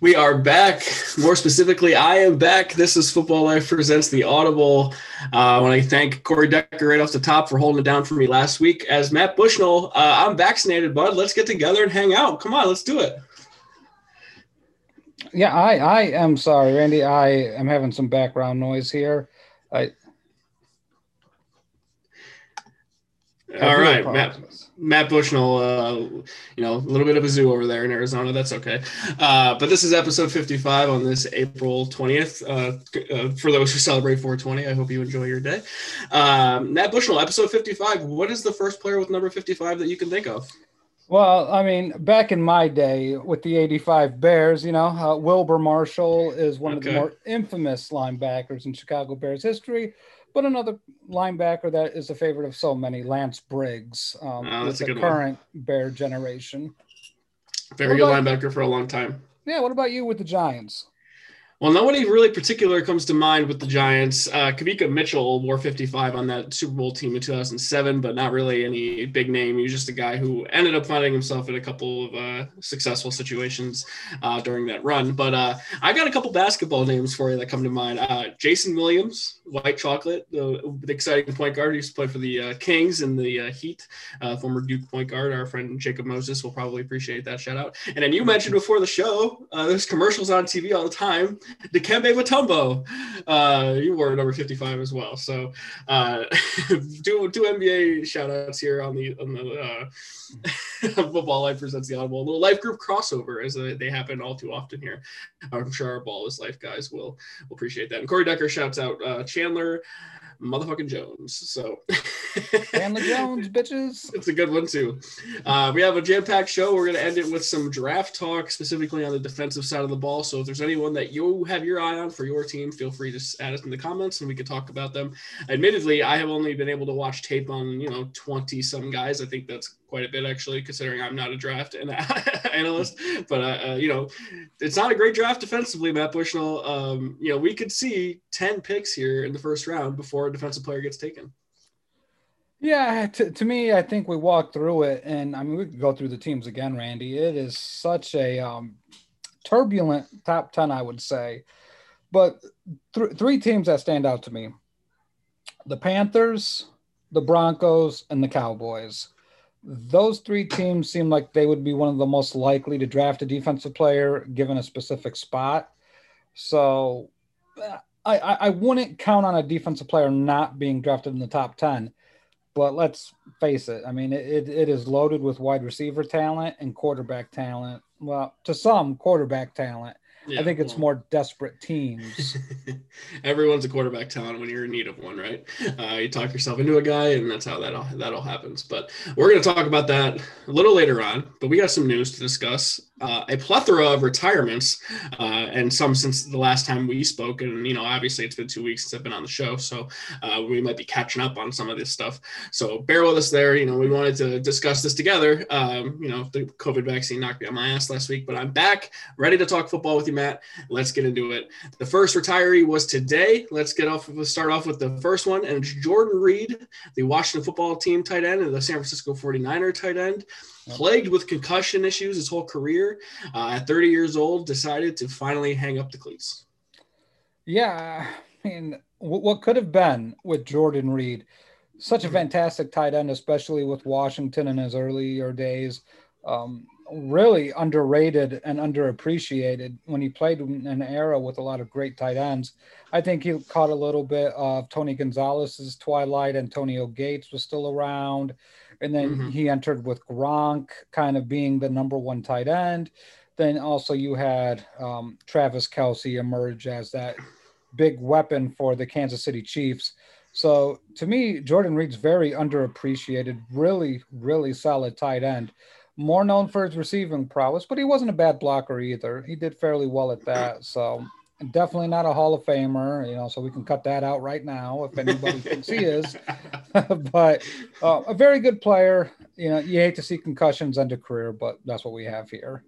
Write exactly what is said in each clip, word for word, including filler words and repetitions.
We are back. More specifically, I am back. This is Football Life Presents The Audible. Uh, I want to thank Corey Decker right off the top for holding it down for me last week. As Matt Bushnell, uh, I'm vaccinated, bud. Let's get together and hang out. Come on, let's do it. Yeah, I, I am sorry, Randy. I am having some background noise here. I. I All right, Matt, Matt Bushnell, uh, you know, a little bit of a zoo over there in Arizona. That's okay. Uh, but this is episode fifty-five on this April twentieth. Uh, uh, for those who celebrate four twenty, I hope you enjoy your day. Um, Matt Bushnell, episode fifty-five. What is the first player with number fifty-five that you can think of? Well, I mean, back in my day with the eighty-five Bears, you know, uh, Wilbur Marshall is one okay. of the more infamous linebackers in Chicago Bears history. But another linebacker that is a favorite of so many, Lance Briggs, um, oh, that's with a the current one. Bear generation. Very good linebacker you? for a long time. Yeah, what about you with the Giants? Well, nobody really particular comes to mind with the Giants. Uh, Kabika Mitchell wore fifty-five on that Super Bowl team in two thousand seven, but not really any big name. He was just a guy who ended up finding himself in a couple of uh, successful situations uh, during that run. But uh, I got a couple basketball names for you that come to mind. Uh, Jason Williams, White Chocolate, the, the exciting point guard. He used to play for the uh, Kings and the uh, Heat, uh, former Duke point guard. Our friend Jacob Moses will probably appreciate that shout out. And then you mentioned before the show, uh, there's commercials on T V all the time. Dikembe Mutombo, uh, you were number fifty-five as well. So uh, do do N B A shout outs here on the on the uh, Football Life Presents The Audible. A little life group crossover as they happen all too often here. I'm sure our Ball is Life guys will, will appreciate that. And Corey Decker shouts out uh, Chandler motherfucking Jones. So Chandler Jones, bitches. It's a good one too. Uh, we have a jam-packed show. We're going to end it with some draft talk, specifically on the defensive side of the ball. So if there's anyone that you have your eye on for your team, feel free to add us in the comments and we could talk about them. Admittedly, I have only been able to watch tape on, you know, twenty some guys. I think that's quite a bit, actually, considering I'm not a draft analyst, but uh, uh, you know, it's not a great draft defensively, Matt Bushnell. Um, you know, we could see ten picks here in the first round before a defensive player gets taken. Yeah, to, to me, I think we walked through it, and I mean, we could go through the teams again, Randy. It is such a um turbulent top ten, I would say, but th- three teams that stand out to me: the Panthers, the Broncos, and the Cowboys. Those three teams seem like they would be one of the most likely to draft a defensive player given a specific spot. So I, I, I wouldn't count on a defensive player not being drafted in the top ten, but let's face it. I mean, it, it is loaded with wide receiver talent and quarterback talent. Well, to some quarterback talent, yeah, I think it's well, more desperate teams. Everyone's a quarterback talent when you're in need of one, right? Uh, you talk yourself into a guy, and that's how that all, that all happens. But we're going to talk about that a little later on, but we got some news to discuss. Uh, a plethora of retirements, uh, and some since the last time we spoke. And, you know, obviously it's been two weeks since I've been on the show, so uh, we might be catching up on some of this stuff. So bear with us there. You know, we wanted to discuss this together. Um, you know, the COVID vaccine knocked me on my ass last week, but I'm back, ready to talk football with you, Matt. Let's get into it. The first retiree was today. Let's get off. Let's start off with the first one. And it's Jordan Reed, the Washington football team tight end and the San Francisco forty-niner tight end. Plagued with concussion issues his whole career, uh, at thirty years old, decided to finally hang up the cleats. Yeah, I mean, what could have been with Jordan Reed? Such a fantastic tight end, especially with Washington in his earlier days. Um, really underrated and underappreciated when he played in an era with a lot of great tight ends. I think he caught a little bit of Tony Gonzalez's twilight. Antonio Gates was still around. And then mm-hmm. he entered with Gronk kind of being the number one tight end. Then also you had um, Travis Kelce emerge as that big weapon for the Kansas City Chiefs. So to me, Jordan Reed's very underappreciated, really, really solid tight end. More known for his receiving prowess, but he wasn't a bad blocker either. He did fairly well at that. So definitely not a Hall of Famer, you know, so we can cut that out right now if anybody thinks he is. But uh, a very good player. You know, you hate to see concussions end a career, but that's what we have here.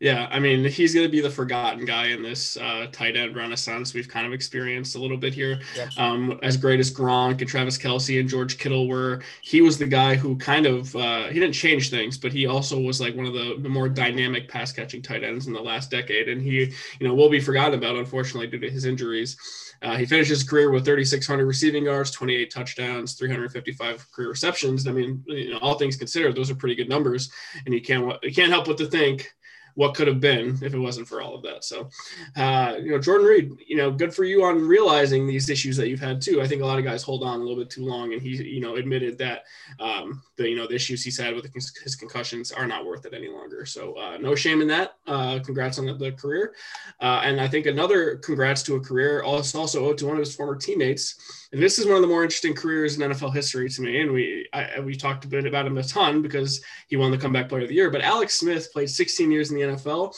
Yeah, I mean, he's going to be the forgotten guy in this uh, tight end renaissance we've kind of experienced a little bit here. Yep. Um, as great as Gronk and Travis Kelce and George Kittle were, he was the guy who kind of uh, – he didn't change things, but he also was like one of the, the more dynamic pass-catching tight ends in the last decade. And he, you know, will be forgotten about, unfortunately, due to his injuries. Uh, he finished his career with thirty-six hundred receiving yards, twenty-eight touchdowns, three hundred fifty-five career receptions. I mean, you know, all things considered, those are pretty good numbers. And you can't, you can't help but to think – what could have been if it wasn't for all of that. So, uh, you know, Jordan Reed, you know, good for you on realizing these issues that you've had too. I think a lot of guys hold on a little bit too long, and he, you know, admitted that, um, the, you know, the issues he's had with his concussions are not worth it any longer. So, uh, no shame in that. Uh, congrats on the, the career. Uh, and I think another congrats to a career also, also owed to one of his former teammates. And this is one of the more interesting careers in N F L history to me. And we, I, we talked a bit about him a ton because he won the comeback player of the year, but Alex Smith played sixteen years in the N F L.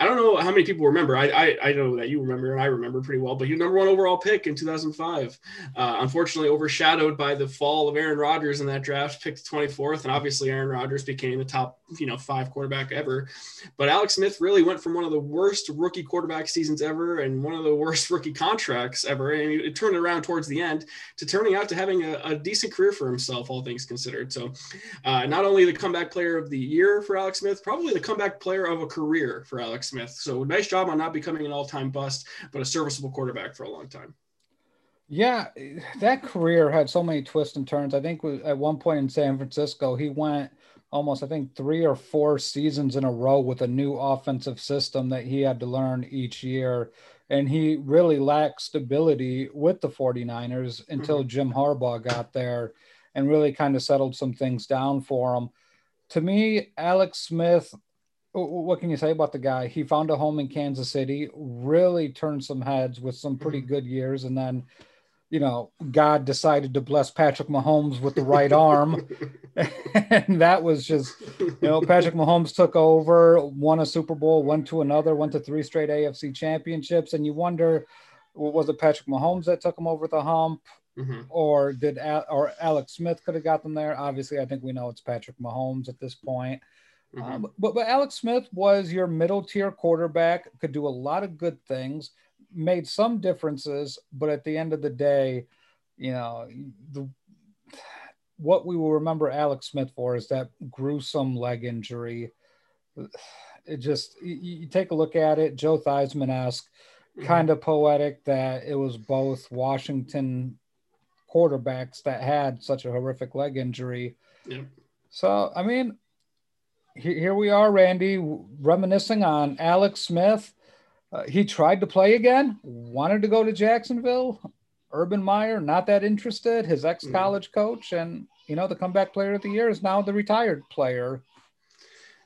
I don't know how many people remember. I, I I know that you remember, and I remember pretty well, but he was number one overall pick in two thousand five. Uh, unfortunately, overshadowed by the fall of Aaron Rodgers in that draft, picked twenty-fourth, and obviously Aaron Rodgers became the top, you know, five quarterback ever. But Alex Smith really went from one of the worst rookie quarterback seasons ever and one of the worst rookie contracts ever, and it turned around towards the end to turning out to having a, a decent career for himself, all things considered. So uh, not only the comeback player of the year for Alex Smith, probably the comeback player of a career for Alex Smith. Smith. So nice job on not becoming an all-time bust, but a serviceable quarterback for a long time. Yeah, that career had so many twists and turns. I think at one point in San Francisco, he went almost, I think, three or four seasons in a row with a new offensive system that he had to learn each year. And he really lacked stability with the 49ers until mm-hmm. Jim Harbaugh got there and really kind of settled some things down for him. To me, Alex Smith, what can you say about the guy? He found a home in Kansas City, really turned some heads with some pretty good years. And then, you know, God decided to bless Patrick Mahomes with the right arm. And that was just, you know, Patrick Mahomes took over, won a Super Bowl, went to another, went to three straight A F C championships. And you wonder, was it Patrick Mahomes that took him over the hump? Mm-hmm. Or did or Alex Smith could have got them there? Obviously, I think we know it's Patrick Mahomes at this point. Mm-hmm. Uh, but, but Alex Smith was your middle tier quarterback, could do a lot of good things, made some differences, but at the end of the day, you know, the, what we will remember Alex Smith for is that gruesome leg injury. It just, you, you take a look at it, Joe Theismann-esque, mm-hmm. kind of poetic that it was both Washington quarterbacks that had such a horrific leg injury. Yeah. So, I mean, here we are, Randy, reminiscing on Alex Smith. Uh, he tried to play again, wanted to go to Jacksonville. Urban Meyer, not that interested, his ex-college mm. coach. And, you know, the comeback player of the year is now the retired player.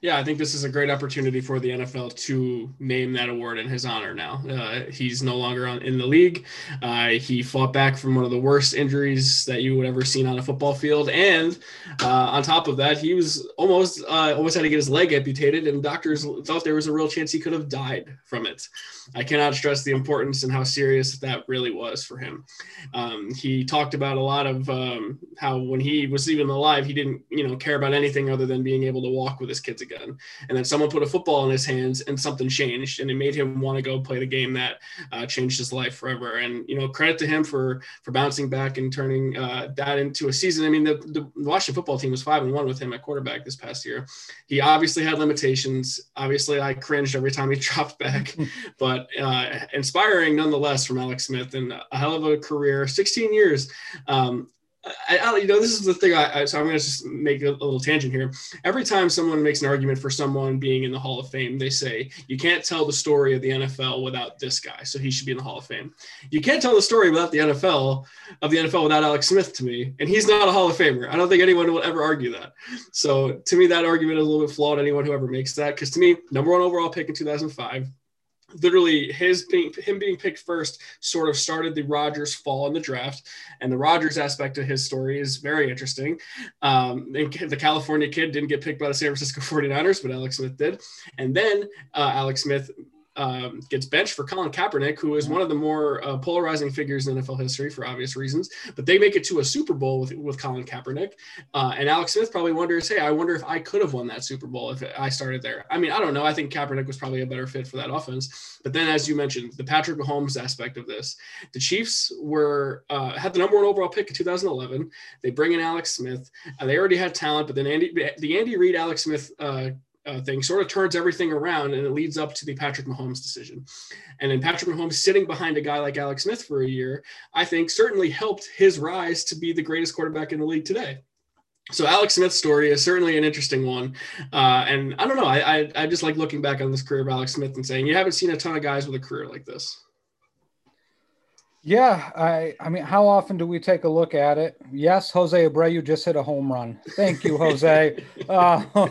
Yeah, I think this is a great opportunity for the N F L to name that award in his honor now. Uh, he's no longer on, in the league. Uh, he fought back from one of the worst injuries that you would ever seen on a football field. And uh, on top of that, he was almost uh, almost had to get his leg amputated, and doctors thought there was a real chance he could have died from it. I cannot stress the importance and how serious that really was for him. Um, he talked about a lot of um, how when he was even alive, he didn't, you know, care about anything other than being able to walk with his kids again. And then someone put a football in his hands and something changed, and it made him want to go play the game that uh, changed his life forever. And, you know, credit to him for, for bouncing back and turning uh, that into a season. I mean, the, the Washington football team was five and one with him at quarterback this past year. He obviously had limitations. Obviously I cringed every time he dropped back, but uh, inspiring nonetheless from Alex Smith, and a hell of a career, sixteen years. Um, I, I, you know, this is the thing. I, I so I'm going to just make a, a little tangent here. Every time someone makes an argument for someone being in the Hall of Fame, they say, you can't tell the story of the N F L without this guy, so he should be in the Hall of Fame. You can't tell the story about the N F L of the N F L without Alex Smith to me, and he's not a Hall of Famer. I don't think anyone will ever argue that. So to me, that argument is a little bit flawed, anyone who ever makes that, because to me, number one overall pick in two thousand five, literally his being, him being picked first sort of started the Rodgers fall in the draft, and the Rodgers aspect of his story is very interesting. Um, and the California kid didn't get picked by the San Francisco forty-niners, but Alex Smith did. And then uh, Alex Smith um, gets benched for Colin Kaepernick, who is one of the more uh, polarizing figures in N F L history for obvious reasons, but they make it to a Super Bowl with, with Colin Kaepernick. Uh, and Alex Smith probably wonders, hey, I wonder if I could have won that Super Bowl if I started there. I mean, I don't know. I think Kaepernick was probably a better fit for that offense. But then, as you mentioned, the Patrick Mahomes aspect of this, the Chiefs were uh, had the number one overall pick in two thousand eleven. They bring in Alex Smith. Uh, they already had talent, but then Andy, the Andy Reid, Alex Smith uh, Uh, thing sort of turns everything around, and it leads up to the Patrick Mahomes decision. And then Patrick Mahomes sitting behind a guy like Alex Smith for a year, I think certainly helped his rise to be the greatest quarterback in the league today. So Alex Smith's story is certainly an interesting one. Uh, and I don't know, I, I, I just like looking back on this career of Alex Smith and saying, you haven't seen a ton of guys with a career like this. Yeah, I, I mean, how often do we take a look at it? Yes, Jose Abreu just hit a home run. Thank you, Jose. Uh,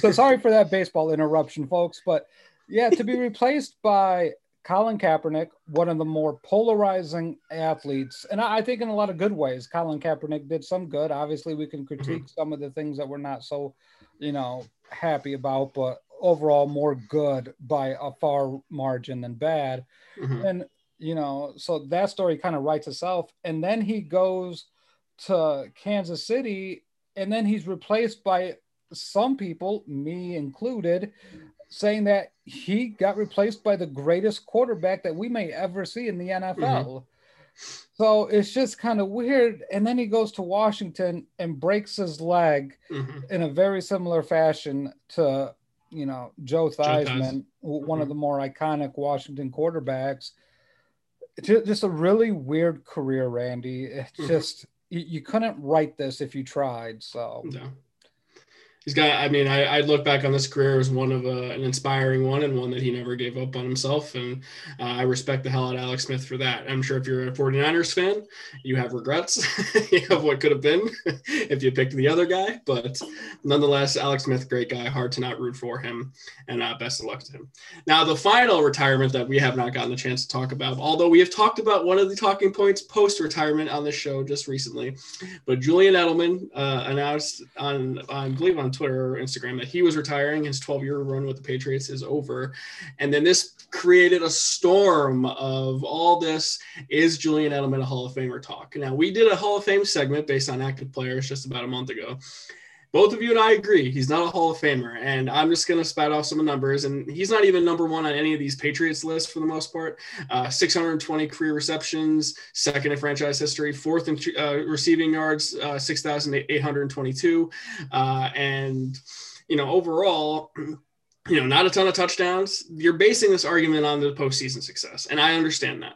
so sorry for that baseball interruption, folks. But, yeah, to be replaced by Colin Kaepernick, one of the more polarizing athletes, and I, I think in a lot of good ways, Colin Kaepernick did some good. Obviously, we can critique mm-hmm. some of the things that we're not so, you know, happy about, but overall more good by a far margin than bad. Mm-hmm. And you know, so that story kind of writes itself. And then he goes to Kansas City, and then he's replaced by some people, me included, saying that he got replaced by the greatest quarterback that we may ever see in the N F L. Mm-hmm. So it's just kind of weird. And then he goes to Washington and breaks his leg mm-hmm. in a very similar fashion to, you know, Joe Theismann, Joe Theismann. one mm-hmm. of the more iconic Washington quarterbacks. Just a really weird career, Randy. It's just, you, you couldn't write this if you tried. So no. He's got, I mean, I, I look back on this career as one of a, an inspiring one, and one that he never gave up on himself. And uh, I respect the hell out of Alex Smith for that. I'm sure if you're a forty-niners fan, you have regrets. You have what could have been if you picked the other guy. But nonetheless, Alex Smith, great guy, hard to not root for him. And uh, best of luck to him. Now, the final retirement that we have not gotten a chance to talk about, although we have talked about one of the talking points post-retirement on this show just recently. But Julian Edelman uh, announced on, I believe on Twitter or Instagram, that he was retiring. His twelve-year run with the Patriots is over. And then this created a storm of all this, is Julian Edelman a Hall of Famer talk? Now, we did a Hall of Fame segment based on active players just about a month ago. Both of you and I agree, he's not a Hall of Famer. And I'm just going to spout off some numbers. And he's not even number one on any of these Patriots lists for the most part. Uh, six hundred twenty career receptions, second in franchise history, fourth in uh, receiving yards, uh, six thousand eight hundred twenty-two. Uh, and, you know, overall, you know, not a ton of touchdowns. You're basing this argument on the postseason success. And I understand that.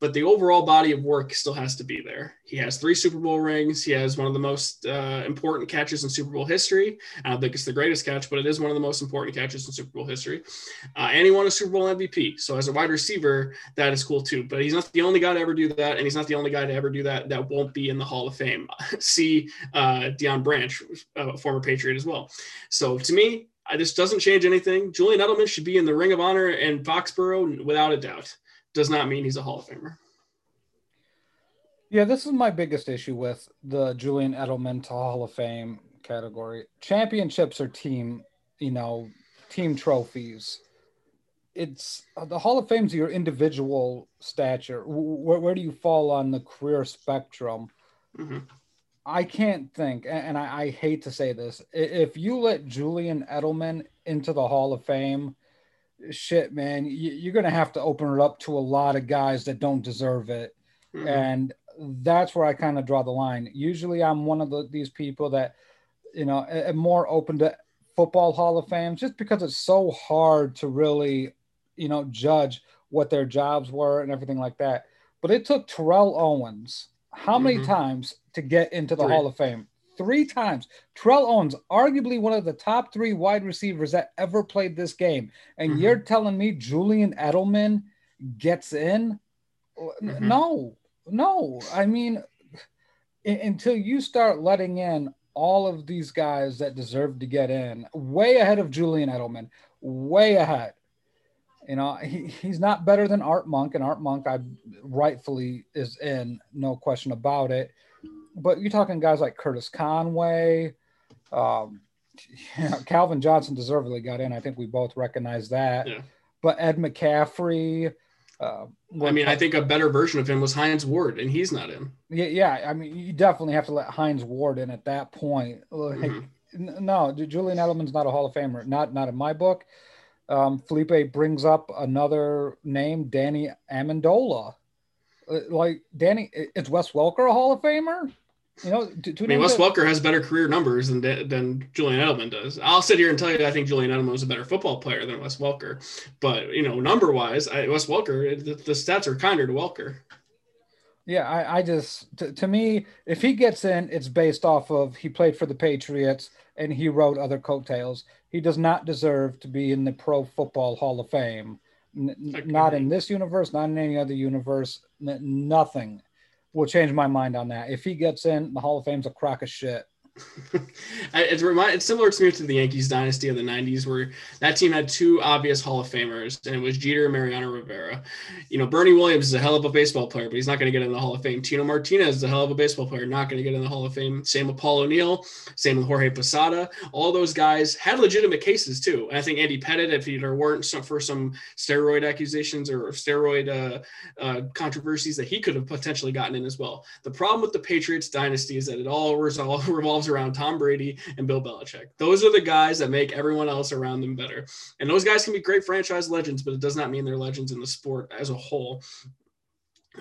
But the overall body of work still has to be there. He has three Super Bowl rings. He has one of the most uh, important catches in Super Bowl history. I don't think it's the greatest catch, but it is one of the most important catches in Super Bowl history. Uh, and he won a Super Bowl M V P. So as a wide receiver, that is cool too. But he's not the only guy to ever do that, and he's not the only guy to ever do that that won't be in the Hall of Fame. See uh, Deion Branch, a former Patriot as well. So to me, this doesn't change anything. Julian Edelman should be in the Ring of Honor in Foxborough without a doubt. Does not mean he's a Hall of Famer. Yeah, this is my biggest issue with the Julian Edelman to Hall of Fame category. Championships are team, you know, team trophies. It's uh, the Hall of Fame's your individual stature. Where, where do you fall on the career spectrum? Mm-hmm. I can't think, and I, I hate to say this, if you let Julian Edelman into the Hall of Fame, shit, man, you're going to have to open it up to a lot of guys that don't deserve it. Mm-hmm. And that's where I kind of draw the line. Usually I'm one of the, these people that, you know, am more open to football Hall of Fame just because it's so hard to really, you know, judge what their jobs were and everything like that. But it took Terrell Owens how mm-hmm. many times to get into the Three. Hall of Fame? Three times. Terrell Owens, arguably one of the top three wide receivers that ever played this game. And mm-hmm. you're telling me Julian Edelman gets in? Mm-hmm. No, no. I mean, I- until you start letting in all of these guys that deserve to get in, way ahead of Julian Edelman, way ahead. You know, he, he's not better than Art Monk, and Art Monk I rightfully is in, no question about it. But you're talking guys like Curtis Conway, um, you know, Calvin Johnson deservedly got in. I think we both recognize that. Yeah. but Ed McCaffrey. Uh, I mean, I think a better version of him was Hines Ward, and he's not in. Yeah, yeah. I mean, you definitely have to let Hines Ward in at that point. Like, mm-hmm. No, Julian Edelman's not a Hall of Famer. Not, not in my book. Um, Felipe brings up another name, Danny Amendola. Like, Danny, is Wes Welker a Hall of Famer? You know, to, to I mean, Wes that... Welker has better career numbers than than Julian Edelman does. I'll sit here and tell you I think Julian Edelman was a better football player than Wes Welker. But, you know, number-wise, I, Wes Welker, the, the stats are kinder to Welker. Yeah, I, I just to, – to me, if he gets in, it's based off of he played for the Patriots and he rode other coattails. He does not deserve to be in the Pro Football Hall of Fame. N- not in this universe, not in any other universe, n- nothing. Will change my mind on that. If he gets in, the Hall of Fame's a crock of shit. it's, remind, it's similar to me to the Yankees dynasty of the nineties, where that team had two obvious Hall of Famers, and it was Jeter and Mariano Rivera. You know, Bernie Williams is a hell of a baseball player, but he's not going to get in the Hall of Fame. Tino Martinez is a hell of a baseball player, not going to get in the Hall of Fame. Same with Paul O'Neill, same with Jorge Posada. All those guys had legitimate cases, too. And I think Andy Pettitte, if there weren't for some steroid accusations or steroid uh, uh, controversies, that he could have potentially gotten in as well. The problem with the Patriots dynasty is that it all resolves, revolves around Tom Brady and Bill Belichick. Those are the guys that make everyone else around them better. And those guys can be great franchise legends, but it does not mean they're legends in the sport as a whole.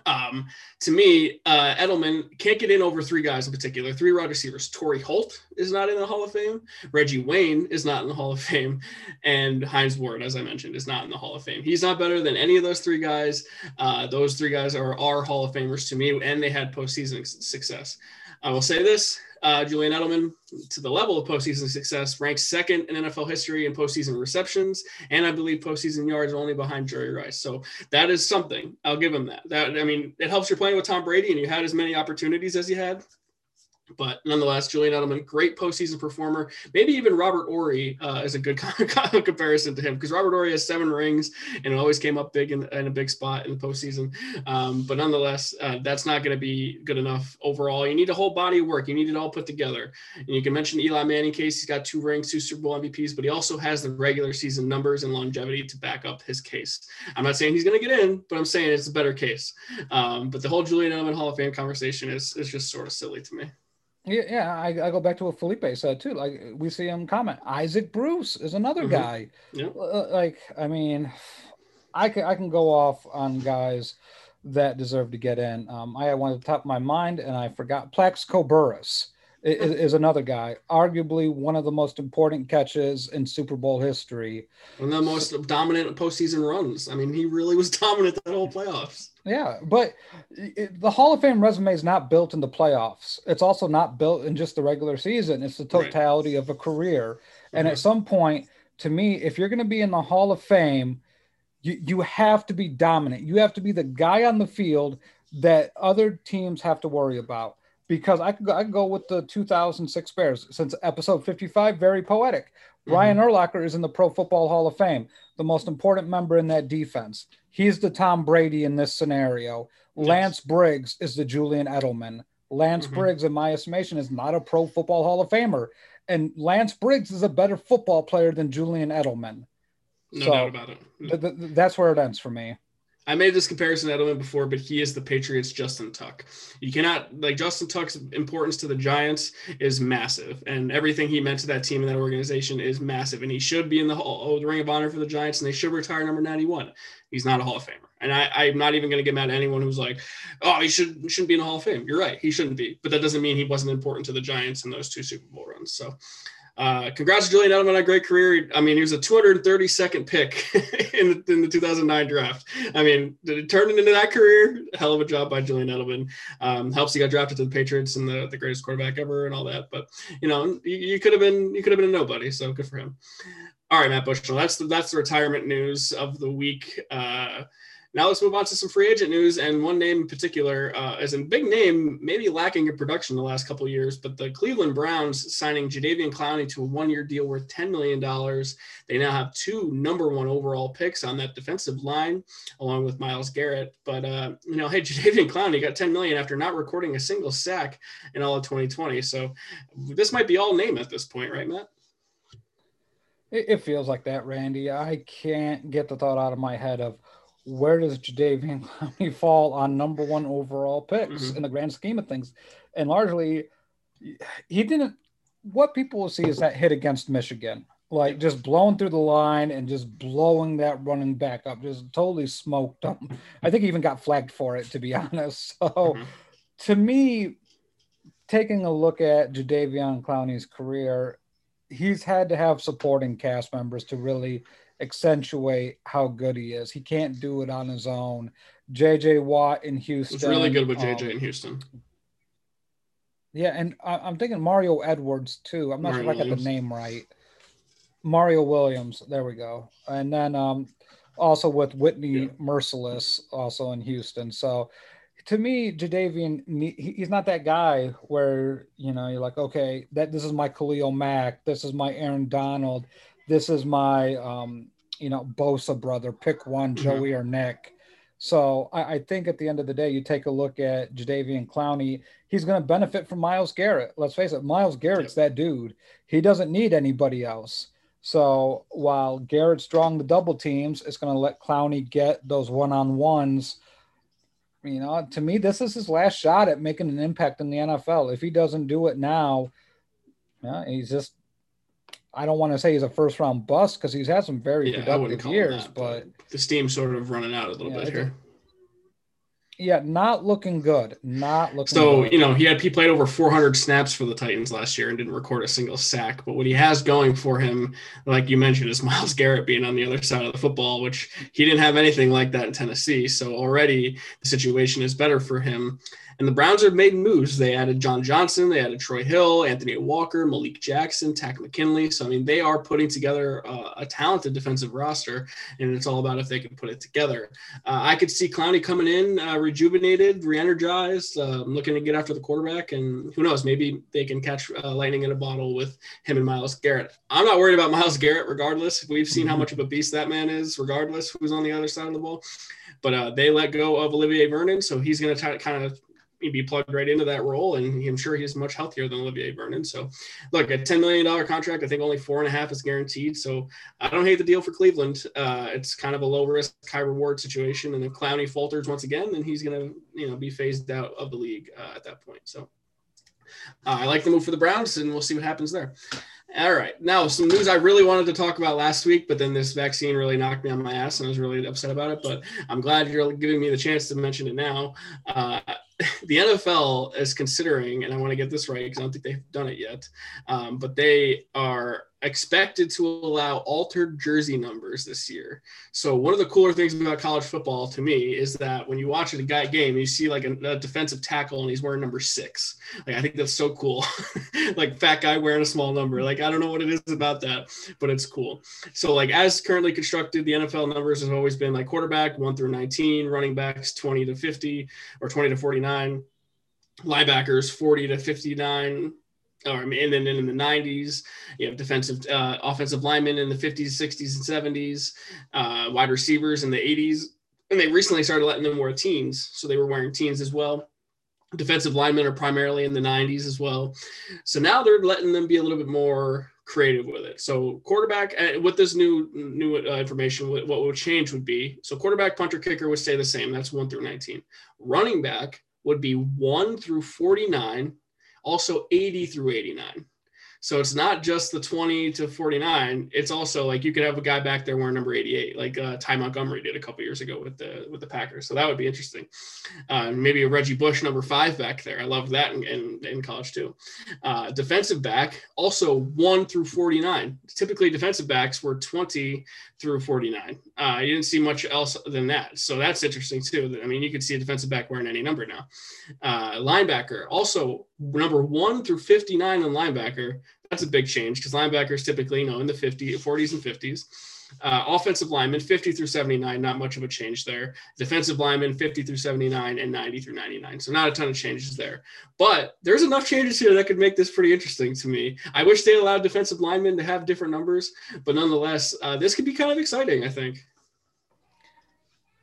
Um, to me, uh, Edelman can't get in over three guys in particular, three wide receivers. Torrey Holt is not in the Hall of Fame. Reggie Wayne is not in the Hall of Fame. And Hines Ward, as I mentioned, is not in the Hall of Fame. He's not better than any of those three guys. Uh, those three guys are, are Hall of Famers to me, and they had postseason success. I will say this. Uh, Julian Edelman, to the level of postseason success, ranks second in N F L history in postseason receptions, and I believe postseason yards, only behind Jerry Rice. So that is something. I'll give him that. That I mean, it helps you're playing with Tom Brady, and you had as many opportunities as you had. But nonetheless, Julian Edelman, great postseason performer. Maybe even Robert Ory uh, is a good comparison to him, because Robert Ory has seven rings and always came up big in, in a big spot in the postseason. Um, but nonetheless, uh, that's not going to be good enough overall. You need a whole body of work. You need it all put together. And you can mention Eli Manning case. He's got two rings, two Super Bowl M V Ps, but he also has the regular season numbers and longevity to back up his case. I'm not saying he's going to get in, but I'm saying it's a better case. Um, but the whole Julian Edelman Hall of Fame conversation is, is just sort of silly to me. Yeah, yeah. I, I go back to what Felipe said too. Like, we see him comment. Isaac Bruce is another mm-hmm. guy. Yeah. Like, I mean, I can I can go off on guys that deserve to get in. Um, I had one at the top of my mind, and I forgot. Plaxico Burress is, is another guy. Arguably one of the most important catches in Super Bowl history. One of the most so, dominant postseason runs. I mean, he really was dominant that whole playoffs. Yeah, but it, the Hall of Fame resume is not built in the playoffs. It's also not built in just the regular season. It's the totality right. of a career. And mm-hmm. at some point, to me, if you're going to be in the Hall of Fame, you, you have to be dominant. You have to be the guy on the field that other teams have to worry about. Because I could go, I could go with the two thousand six Bears since episode fifty-five, very poetic. Mm-hmm. Brian Urlacher is in the Pro Football Hall of Fame, the most important member in that defense. He's the Tom Brady in this scenario. Yes. Lance Briggs is the Julian Edelman. Lance mm-hmm. Briggs, in my estimation, is not a Pro Football Hall of Famer. And Lance Briggs is a better football player than Julian Edelman. No so doubt about it. Th- th- that's where it ends for me. I made this comparison to Edelman before, but he is the Patriots' Justin Tuck. You cannot, like, Justin Tuck's importance to the Giants is massive, and everything he meant to that team and that organization is massive, and he should be in the Hall, the Ring of Honor for the Giants, and they should retire number ninety-one. He's not a Hall of Famer. And I, I'm not even going to get mad at anyone who's like, oh, he should, shouldn't be in the Hall of Fame. You're right. He shouldn't be. But that doesn't mean he wasn't important to the Giants in those two Super Bowl runs. So Uh, congrats to Julian Edelman on a great career. I mean, he was a two hundred thirty-second pick in, the, in the two thousand nine draft. I mean, did it turn into that career? Hell of a job by Julian Edelman. Um, helps he got drafted to the Patriots and the, the greatest quarterback ever and all that. But, you know, you, you could have been you could have been a nobody, so good for him. All right, Matt Bushnell, that's the, that's the retirement news of the week. Uh, now let's move on to some free agent news, and one name in particular uh, is a big name, maybe lacking in production the last couple of years, but the Cleveland Browns signing Jadeveon Clowney to a one-year deal worth ten million dollars. They now have two number one overall picks on that defensive line, along with Myles Garrett. But, uh, you know, hey, Jadeveon Clowney got ten million dollars after not recording a single sack in all of twenty twenty. So this might be all name at this point, right, Matt? It, it feels like that, Randy. I can't get the thought out of my head of where does Jadeveon Clowney fall on number one overall picks mm-hmm. in the grand scheme of things. And largely, he didn't – what people will see is that hit against Michigan, like just blown through the line and just blowing that running back up, just totally smoked up. I think he even got flagged for it, to be honest. So, mm-hmm. to me, taking a look at Jadeveon Clowney's career, he's had to have supporting cast members to really accentuate how good he is. He can't do it on his own. J J. Watt in Houston. It's really good with J J um, in Houston. Yeah, and I, I'm thinking Mario Edwards, too. I'm not Mario sure if I got Williams. the name right. Mario Williams. There we go. And then um, also with Whitney yeah. Merciless, also in Houston. So, to me, Jadeveon, he's not that guy where, you know, you're like, okay, that this is my Khalil Mack. This is my Aaron Donald. This is my, um, you know, Bosa brother. Pick one, Joey mm-hmm. or Nick. So I, I think at the end of the day, you take a look at Jadeveon Clowney, he's going to benefit from Myles Garrett. Let's face it, Myles Garrett's yep. that dude. He doesn't need anybody else. So while Garrett's drawing the double teams, it's going to let Clowney get those one-on-ones. You know, to me, this is his last shot at making an impact in the N F L. If he doesn't do it now, you know, he's just – I don't want to say he's a first-round bust because he's had some very yeah, productive years. That, but, but the steam's sort of running out a little yeah, bit here. A, yeah, not looking good. Not looking so, good. So, you know, he had he played over four hundred snaps for the Titans last year and didn't record a single sack. But what he has going for him, like you mentioned, is Myles Garrett being on the other side of the football, which he didn't have anything like that in Tennessee. So already the situation is better for him. And the Browns have made moves. They added John Johnson. They added Troy Hill, Anthony Walker, Malik Jackson, Tack McKinley. So, I mean, they are putting together uh, a talented defensive roster, and it's all about if they can put it together. Uh, I could see Clowney coming in uh, rejuvenated, re-energized, uh, looking to get after the quarterback. And who knows, maybe they can catch uh, lightning in a bottle with him and Myles Garrett. I'm not worried about Myles Garrett regardless. We've seen how much of a beast that man is regardless who's on the other side of the ball. But uh, they let go of Olivier Vernon, so he's going to try to kind of – he'd be plugged right into that role, and I'm sure he's much healthier than Olivier Vernon. So, look, a ten million dollars contract, I think only four and a half is guaranteed. So I don't hate the deal for Cleveland. Uh, it's kind of a low-risk, high-reward situation, and if Clowney falters once again, then he's going to, you know, be phased out of the league uh, at that point. So uh, I like the move for the Browns, and we'll see what happens there. All right. Now, some news I really wanted to talk about last week, but then this vaccine really knocked me on my ass, and I was really upset about it, but I'm glad you're giving me the chance to mention it now. Uh, the N F L is considering, and I want to get this right because I don't think they've done it yet, um, but they are expected to allow altered jersey numbers this year. So one of the cooler things about college football to me is that when you watch a guy game, you see like a, a defensive tackle and he's wearing number six. Like, I think that's so cool. Like, fat guy wearing a small number. Like, I don't know what it is about that, but it's cool. So, like, as currently constructed, the N F L numbers has always been like quarterback one through nineteen, running backs twenty to fifty or twenty to forty-nine. Linebackers forty to fifty-nine, or and then in the nineties, you have defensive uh, offensive linemen in the fifties, sixties, and seventies, uh, wide receivers in the eighties, and they recently started letting them wear teens, so they were wearing teens as well. Defensive linemen are primarily in the nineties as well, so now they're letting them be a little bit more creative with it. So quarterback, with this new new uh, information, what, what will change would be, so quarterback, punter, kicker would stay the same. That's one through nineteen. Running back would be one through forty-nine, also eighty through eighty-nine. So it's not just the twenty to forty-nine. It's also like you could have a guy back there wearing number eighty-eight, like uh, Ty Montgomery did a couple years ago with the with the Packers. So that would be interesting. Uh, maybe a Reggie Bush number five back there. I love that in, in, in college too. Uh, defensive back, also one through forty-nine. Typically defensive backs were twenty through forty-nine. Uh, you didn't see much else than that. So that's interesting too. I mean, you could see a defensive back wearing any number now. Uh, linebacker, also number one through fifty-nine in linebacker. That's a big change because linebackers typically, you know, in the fifties, forties and fifties. Uh, offensive linemen, fifty through seventy-nine, not much of a change there. Defensive linemen, fifty through seventy-nine and ninety through ninety-nine. So not a ton of changes there. But there's enough changes here that could make this pretty interesting to me. I wish they allowed defensive linemen to have different numbers, but nonetheless, uh, this could be kind of exciting, I think.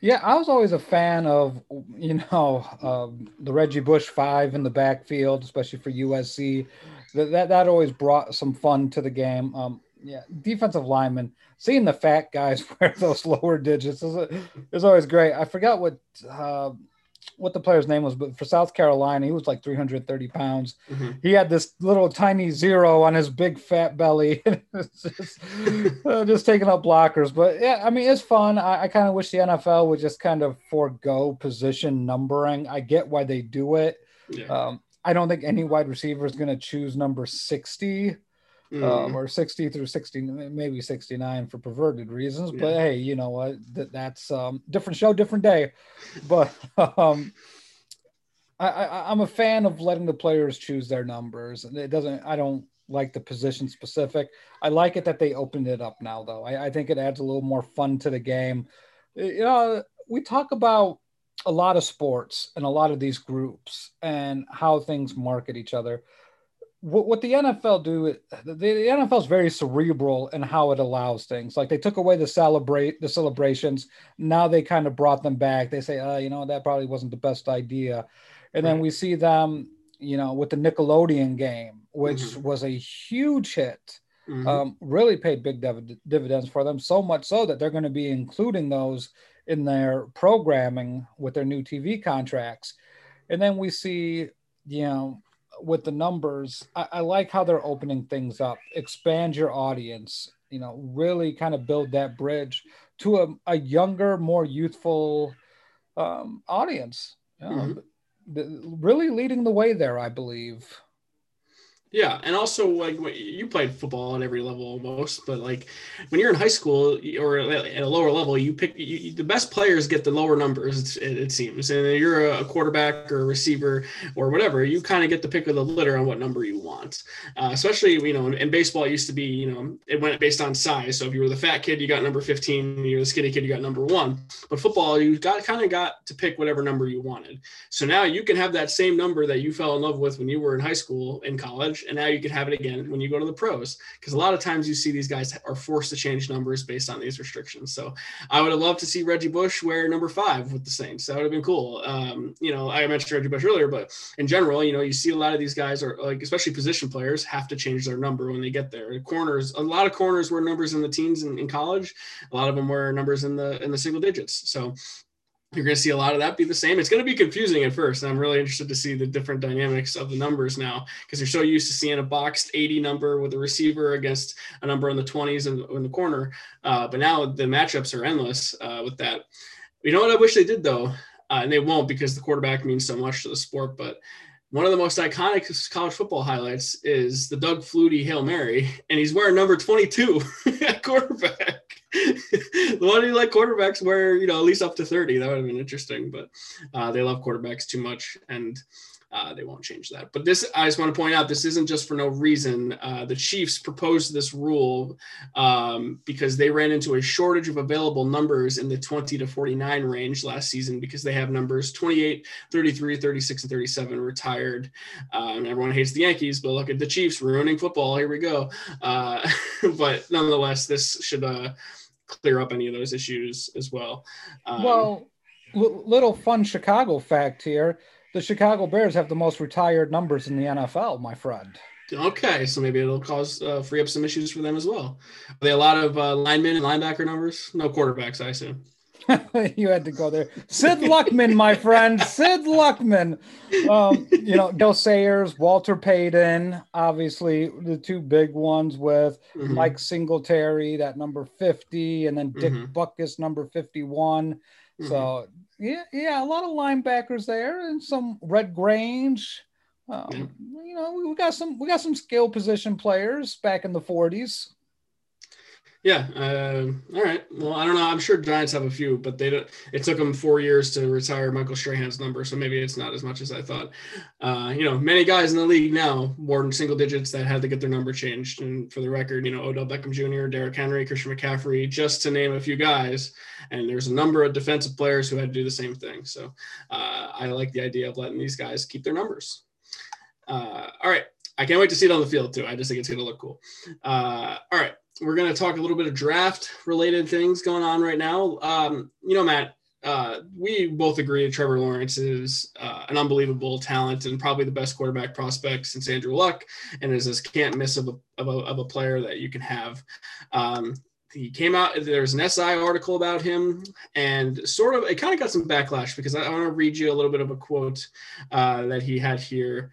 Yeah, I was always a fan of, you know, um, the Reggie Bush five in the backfield, especially for U S C. That that, that always brought some fun to the game. Um, yeah, defensive linemen. Seeing the fat guys wear those lower digits is, is always great. I forgot what uh, what the player's name was, but for South Carolina, he was like three hundred thirty pounds. Mm-hmm. He had this little tiny zero on his big fat belly, and it's just, uh, just taking up blockers. But yeah, I mean, it's fun. I, I kind of wish the N F L would just kind of forego position numbering. I get why they do it. Yeah. Um, I don't think any wide receiver is going to choose number sixty. Mm-hmm. Um, or sixty through sixty, maybe sixty-nine for perverted reasons, but yeah. Hey, you know what, that, that's um different show, different day. But um I, I I'm a fan of letting the players choose their numbers, and it doesn't I don't like the position specific. I like it that they opened it up now, though. I, I think it adds a little more fun to the game. You know, we talk about a lot of sports and a lot of these groups and how things market each other. What the N F L do, the N F L is very cerebral in how it allows things. Like, they took away the celebrate the celebrations. Now they kind of brought them back. They say, oh, you know, that probably wasn't the best idea. And right. Then we see them, you know, with the Nickelodeon game, which mm-hmm. was a huge hit, mm-hmm. um, really paid big div- dividends for them, so much so that they're going to be including those in their programming with their new T V contracts. And then we see, you know, with the numbers, I, I like how they're opening things up. Expand your audience, you know, really kind of build that bridge to a, a younger, more youthful um, audience. Yeah. Mm-hmm. The, really leading the way there, I believe. Yeah, and also, like, you played football at every level almost, but like when you're in high school or at a lower level, you pick you, the best players get the lower numbers, it, it seems. And if you're a quarterback or a receiver or whatever, you kind of get the pick of the litter on what number you want. Uh, especially, you know, in, in baseball, it used to be, you know, it went based on size. So if you were the fat kid, you got number fifteen. If you were the skinny kid, you got number one. But football, you got kind of got to pick whatever number you wanted. So now you can have that same number that you fell in love with when you were in high school, in college. And now you can have it again when you go to the pros, because a lot of times you see these guys are forced to change numbers based on these restrictions. So I would have loved to see Reggie Bush wear number five with the Saints. That would have been cool. Um, you know, I mentioned Reggie Bush earlier, but in general, you know, you see a lot of these guys are like, especially position players, have to change their number when they get there. Corners, a lot of corners wear numbers in the teens in, in college. A lot of them wear numbers in the in the single digits. So you're going to see a lot of that be the same. It's going to be confusing at first. And I'm really interested to see the different dynamics of the numbers now, because you're so used to seeing a boxed eighty number with a receiver against a number in the twenties and in the corner. Uh, but now the matchups are endless uh, with that. You know what I wish they did, though? Uh, and they won't, because the quarterback means so much to the sport, but one of the most iconic college football highlights is the Doug Flutie Hail Mary, and he's wearing number twenty-two at quarterback. The one who let quarterbacks wear, you know, at least up to thirty. That would have been interesting, but uh, they love quarterbacks too much, and uh, they won't change that. But this, I just want to point out, this isn't just for no reason. Uh, the Chiefs proposed this rule um, because they ran into a shortage of available numbers in the twenty to forty-nine range last season, because they have numbers twenty-eight, thirty-three, thirty-six, and thirty-seven retired. Um, everyone hates the Yankees, but look at the Chiefs ruining football. Here we go. Uh, but nonetheless, this should uh, clear up any of those issues as well. Um, well, l- little fun Chicago fact here. The Chicago Bears have the most retired numbers in the N F L, my friend. Okay, so maybe it'll cause uh, free up some issues for them as well. Are they a lot of uh, linemen and linebacker numbers? No quarterbacks, I assume. You had to go there. Sid Luckman, my friend. Sid Luckman. Um, you know, Del Sayers, Walter Payton, obviously the two big ones, with mm-hmm. Mike Singletary, that number fifty, and then Dick mm-hmm. Buckus, number fifty-one. Mm-hmm. So Yeah, yeah, a lot of linebackers there, and some Red Grange. Um, yeah. You know, we, we got some, we got some skill position players back in the forties. Yeah. Uh, all right. Well, I don't know. I'm sure Giants have a few, but they don't. It took them four years to retire Michael Strahan's number, so maybe it's not as much as I thought. Uh, you know, many guys in the league now more than single digits that had to get their number changed. And for the record, you know, Odell Beckham Junior, Derrick Henry, Christian McCaffrey, just to name a few guys. And there's a number of defensive players who had to do the same thing. So uh, I like the idea of letting these guys keep their numbers. Uh, all right. I can't wait to see it on the field too. I just think it's going to look cool. Uh, all right. We're going to talk a little bit of draft related things going on right now. Um, you know, Matt, uh, we both agree Trevor Lawrence is uh, an unbelievable talent and probably the best quarterback prospect since Andrew Luck, and is this can't miss of a, of a, of a player that you can have. Um, he came out, there's an S I article about him, and sort of, it kind of got some backlash because I, I want to read you a little bit of a quote uh, that he had here.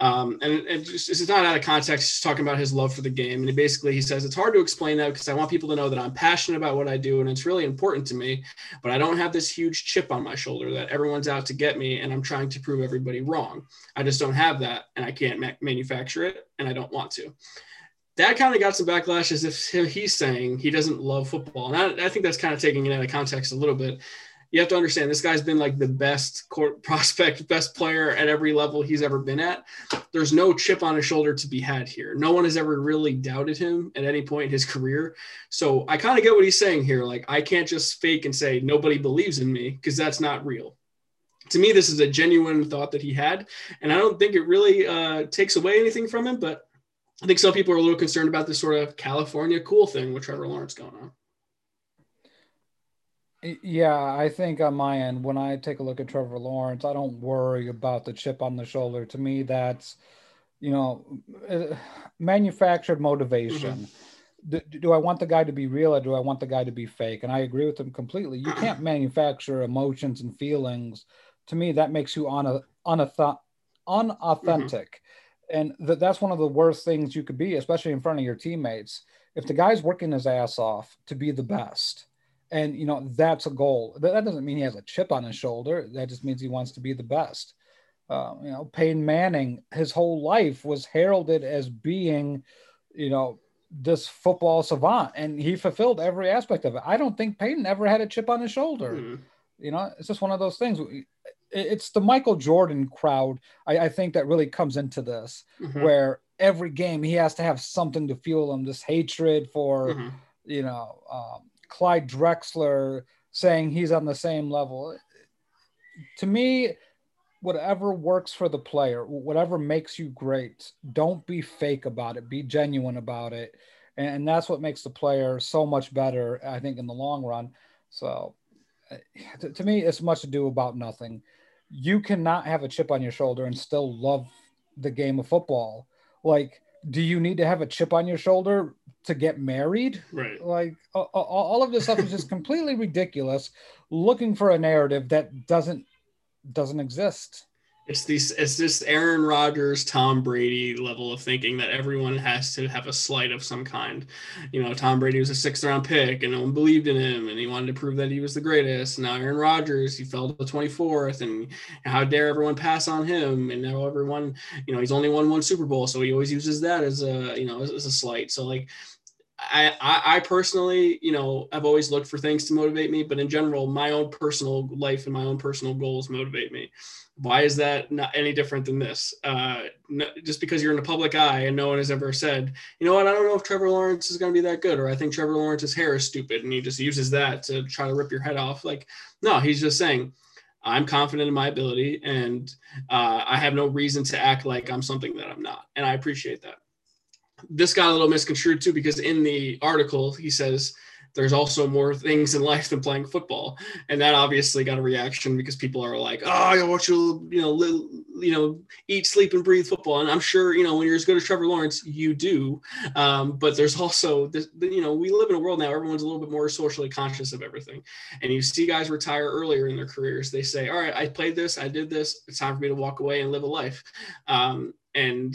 Um, and it just, it's not out of context. He's talking about his love for the game. And he basically, he says, it's hard to explain that because I want people to know that I'm passionate about what I do. And it's really important to me, but I don't have this huge chip on my shoulder that everyone's out to get me. And I'm trying to prove everybody wrong. I just don't have that. And I can't ma- manufacture it. And I don't want to. That kind of got some backlash as if he's saying he doesn't love football. And I, I think that's kind of taking it out of context a little bit. You have to understand this guy's been like the best court prospect, best player at every level he's ever been at. There's no chip on his shoulder to be had here. No one has ever really doubted him at any point in his career. So I kind of get what he's saying here. Like, I can't just fake and say nobody believes in me because that's not real. To me, this is a genuine thought that he had. And I don't think it really uh, takes away anything from him. But I think some people are a little concerned about this sort of California cool thing with Trevor Lawrence going on. Yeah, I think on my end, when I take a look at Trevor Lawrence, I don't worry about the chip on the shoulder. To me, that's, you know, uh, manufactured motivation. Mm-hmm. Do, do I want the guy to be real or do I want the guy to be fake? And I agree with him completely. You can't manufacture emotions and feelings. To me, that makes you un- unauth- unauthentic. Mm-hmm. And th- that's one of the worst things you could be, especially in front of your teammates. If the guy's working his ass off to be the best, and, you know, that's a goal. That doesn't mean he has a chip on his shoulder. That just means he wants to be the best. Uh, you know, Peyton Manning, his whole life was heralded as being, you know, this football savant. And he fulfilled every aspect of it. I don't think Peyton ever had a chip on his shoulder. Mm-hmm. You know, it's just one of those things. It's the Michael Jordan crowd, I, I think, that really comes into this, mm-hmm. where every game he has to have something to fuel him, this hatred for, mm-hmm. you know, um, Clyde Drexler saying he's on the same level. To me, whatever works for the player, whatever makes you great, don't be fake about it, be genuine about it. And that's what makes the player so much better, I think, in the long run. So to, to me, it's much ado about nothing. You cannot have a chip on your shoulder and still love the game of football. Like, do you need to have a chip on your shoulder to get married? Right. Like, all, all of this stuff is just completely ridiculous, looking for a narrative that doesn't, doesn't exist. It's these, it's this Aaron Rodgers, Tom Brady level of thinking that everyone has to have a slight of some kind. You know, Tom Brady was a sixth round pick and no one believed in him and he wanted to prove that he was the greatest. Now Aaron Rodgers, he fell to the twenty-fourth and how dare everyone pass on him. And now everyone, you know, he's only won one Super Bowl. So he always uses that as a, you know, as, as a slight. So like, I, I personally, you know, I've always looked for things to motivate me, but in general, my own personal life and my own personal goals motivate me. Why is that not any different than this? Uh, no, just because you're in the public eye and no one has ever said, you know what, I don't know if Trevor Lawrence is going to be that good, or I think Trevor Lawrence's hair is stupid, and he just uses that to try to rip your head off. Like, no, he's just saying, I'm confident in my ability, and uh, I have no reason to act like I'm something that I'm not, and I appreciate that. This got a little misconstrued too, because in the article, he says there's also more things in life than playing football. And that obviously got a reaction because people are like, oh, I want you to, you know, live, you know, eat, sleep and breathe football. And I'm sure, you know, when you're as good as Trevor Lawrence, you do. Um, but there's also this, you know, we live in a world now, everyone's a little bit more socially conscious of everything. And you see guys retire earlier in their careers. They say, all right, I played this, I did this. It's time for me to walk away and live a life. Um, and,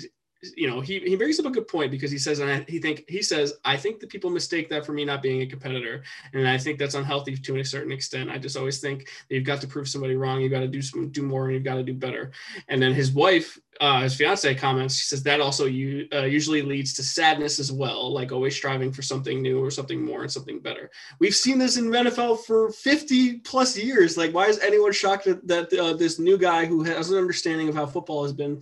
you know, he, he brings up a good point because he says, and I, he think he says, I think that people mistake that for me not being a competitor. And I think that's unhealthy to a certain extent. I just always think that you've got to prove somebody wrong. You've got to do some, do more, and you've got to do better. And then his wife, uh, his fiance comments, she says that also you uh, usually leads to sadness as well. Like always striving for something new or something more and something better. We've seen this in N F L for fifty plus years. Like, why is anyone shocked that, that uh, this new guy who has an understanding of how football has been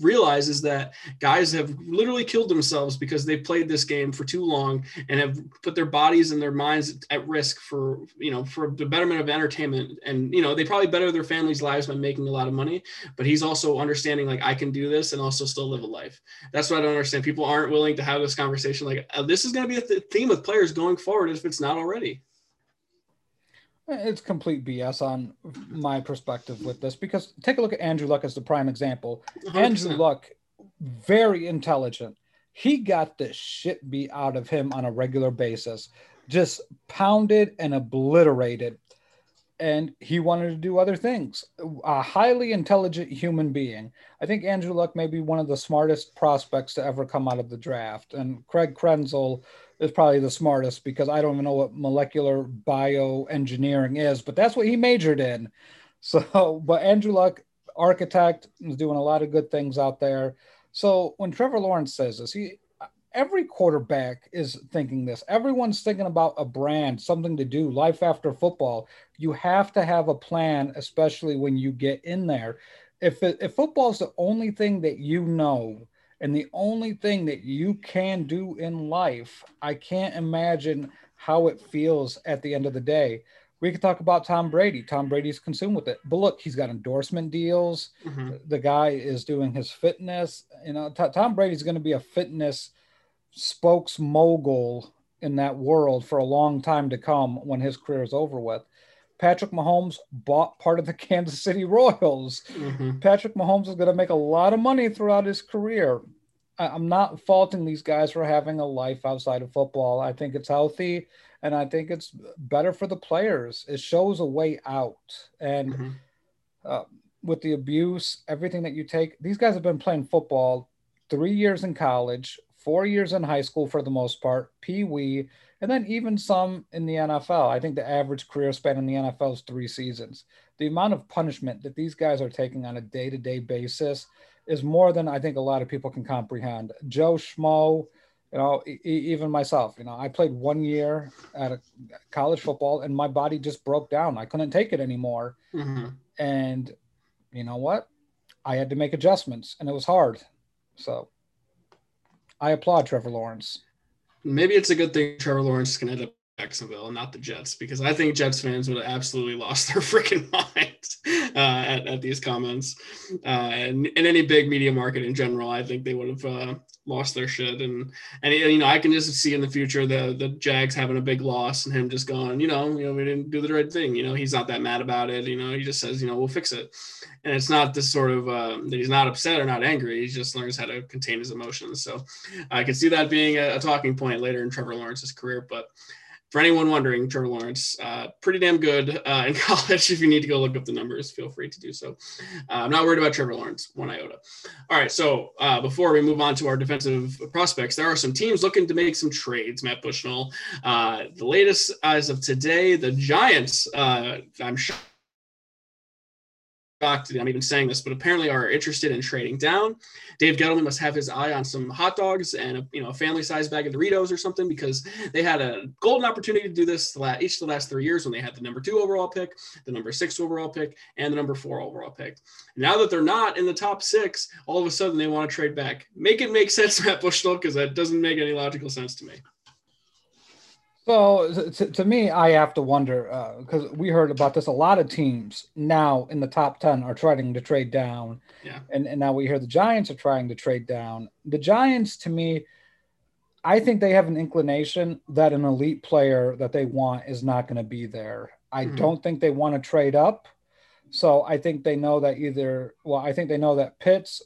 realizes that guys have literally killed themselves because they played this game for too long and have put their bodies and their minds at risk for, you know, for the betterment of entertainment. And, you know, they probably better their families' lives by making a lot of money, but he's also understanding like, I can do this and also still live a life. That's what I don't understand. People aren't willing to have this conversation. Like, uh, this is going to be a th- theme with players going forward if it's not already. It's complete B S on my perspective with this, because take a look at Andrew Luck as the prime example. one hundred percent. Andrew Luck, very intelligent. He got the shit beat out of him on a regular basis, just pounded and obliterated. And he wanted to do other things. A highly intelligent human being. I think Andrew Luck may be one of the smartest prospects to ever come out of the draft. And Craig Krenzel is probably the smartest, because I don't even know what molecular bioengineering is, but that's what he majored in. So, but Andrew Luck, architect, is doing a lot of good things out there. So when Trevor Lawrence says this, he, every quarterback is thinking this. Everyone's thinking about a brand, something to do, life after football. You have to have a plan, especially when you get in there. If, it, if football is the only thing that you know, and the only thing that you can do in life, I can't imagine how it feels at the end of the day. We could talk about Tom Brady. Tom Brady's consumed with it. But look, he's got endorsement deals. Mm-hmm. The guy is doing his fitness. You know, t- Tom Brady's going to be a fitness spokes mogul in that world for a long time to come when his career is over with. Patrick Mahomes bought part of the Kansas City Royals. Mm-hmm. Patrick Mahomes is going to make a lot of money throughout his career. I'm not faulting these guys for having a life outside of football. I think it's healthy, and I think it's better for the players. It shows a way out. And mm-hmm. uh, with the abuse, everything that you take, these guys have been playing football three years in college, four years in high school for the most part, Pee Wee, and then even some in the N F L. I think the average career span in the N F L is three seasons. The amount of punishment that these guys are taking on a day-to-day basis is more than I think a lot of people can comprehend. Joe Schmo, you know, e- even myself, you know, I played one year at a college football and my body just broke down. I couldn't take it anymore. Mm-hmm. And you know what? I had to make adjustments, and it was hard. So I applaud Trevor Lawrence. Maybe it's a good thing Trevor Lawrence is going to end up in Jacksonville and not the Jets, because I think Jets fans would have absolutely lost their freaking minds uh, at, at these comments. Uh, and, and any big media market in general, I think they would have uh, lost their shit. And, and, you know, I can just see in the future the, the Jags having a big loss and him just going, you know, you know, we didn't do the right thing. You know, he's not that mad about it. You know, he just says, you know, we'll fix it. And it's not this sort of uh, that he's not upset or not angry. He just learns how to contain his emotions. So I can see that being a, a talking point later in Trevor Lawrence's career. But for anyone wondering, Trevor Lawrence, uh, pretty damn good uh, in college. If you need to go look up the numbers, feel free to do so. Uh, I'm not worried about Trevor Lawrence one iota. All right, so uh, before we move on to our defensive prospects, there are some teams looking to make some trades, Matt Bushnell. Uh, the latest as of today, the Giants, uh, I'm sure. Shocked I'm even saying this, but apparently are interested in trading down. Dave Gettleman must have his eye on some hot dogs and a, you know, a family-sized bag of Doritos or something, because they had a golden opportunity to do this each of the last three years when they had the number two overall pick, the number six overall pick, and the number four overall pick. Now that they're not in the top six, all of a sudden they want to trade back. Make it make sense, Matt Bushnell, because that doesn't make any logical sense to me. So to, to me, I have to wonder, because uh, we heard about this. A lot of teams now in the top ten are trying to trade down. Yeah. And, and now we hear the Giants are trying to trade down. The Giants, to me, I think they have an inclination that an elite player that they want is not going to be there. I mm-hmm. don't think they want to trade up. So I think they know that either – well, I think they know that Pitts,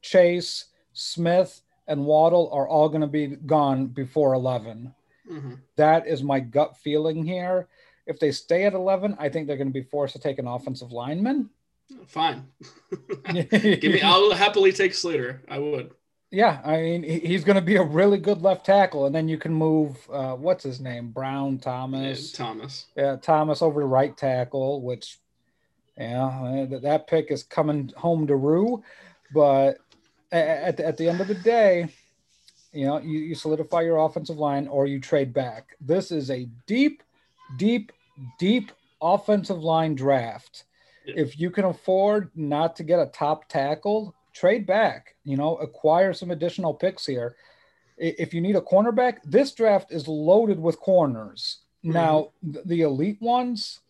Chase, Smith, and Waddle are all going to be gone before eleven. Mm-hmm. That is my gut feeling here. If they stay at eleven, I think they're going to be forced to take an offensive lineman. Fine. Give me, I'll happily take Slater. I would. Yeah, I mean, he's going to be a really good left tackle, and then you can move, uh, what's his name, Brown, Thomas. Yeah, Thomas. Yeah, Thomas over to right tackle, which, yeah, that pick is coming home to Rue. But at the, at the end of the day, you know, you, you solidify your offensive line or you trade back. This is a deep, deep, deep offensive line draft. Yeah. If you can afford not to get a top tackle, trade back, you know, acquire some additional picks here. If you need a cornerback, this draft is loaded with corners. Mm-hmm. Now, the elite ones,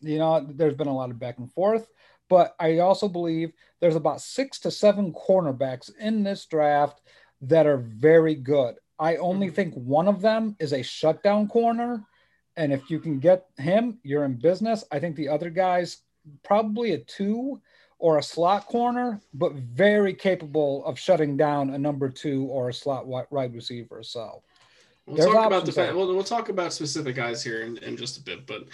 you know, there's been a lot of back and forth, but I also believe there's about six to seven cornerbacks in this draft that are very good. I only think one of them is a shutdown corner, And if you can get him, you're in business. I think the other guy's probably a two or a slot corner, but very capable of shutting down a number two or a slot wide receiver. So we'll talk about the fact, we'll, we'll talk about specific guys here in, in just a bit, but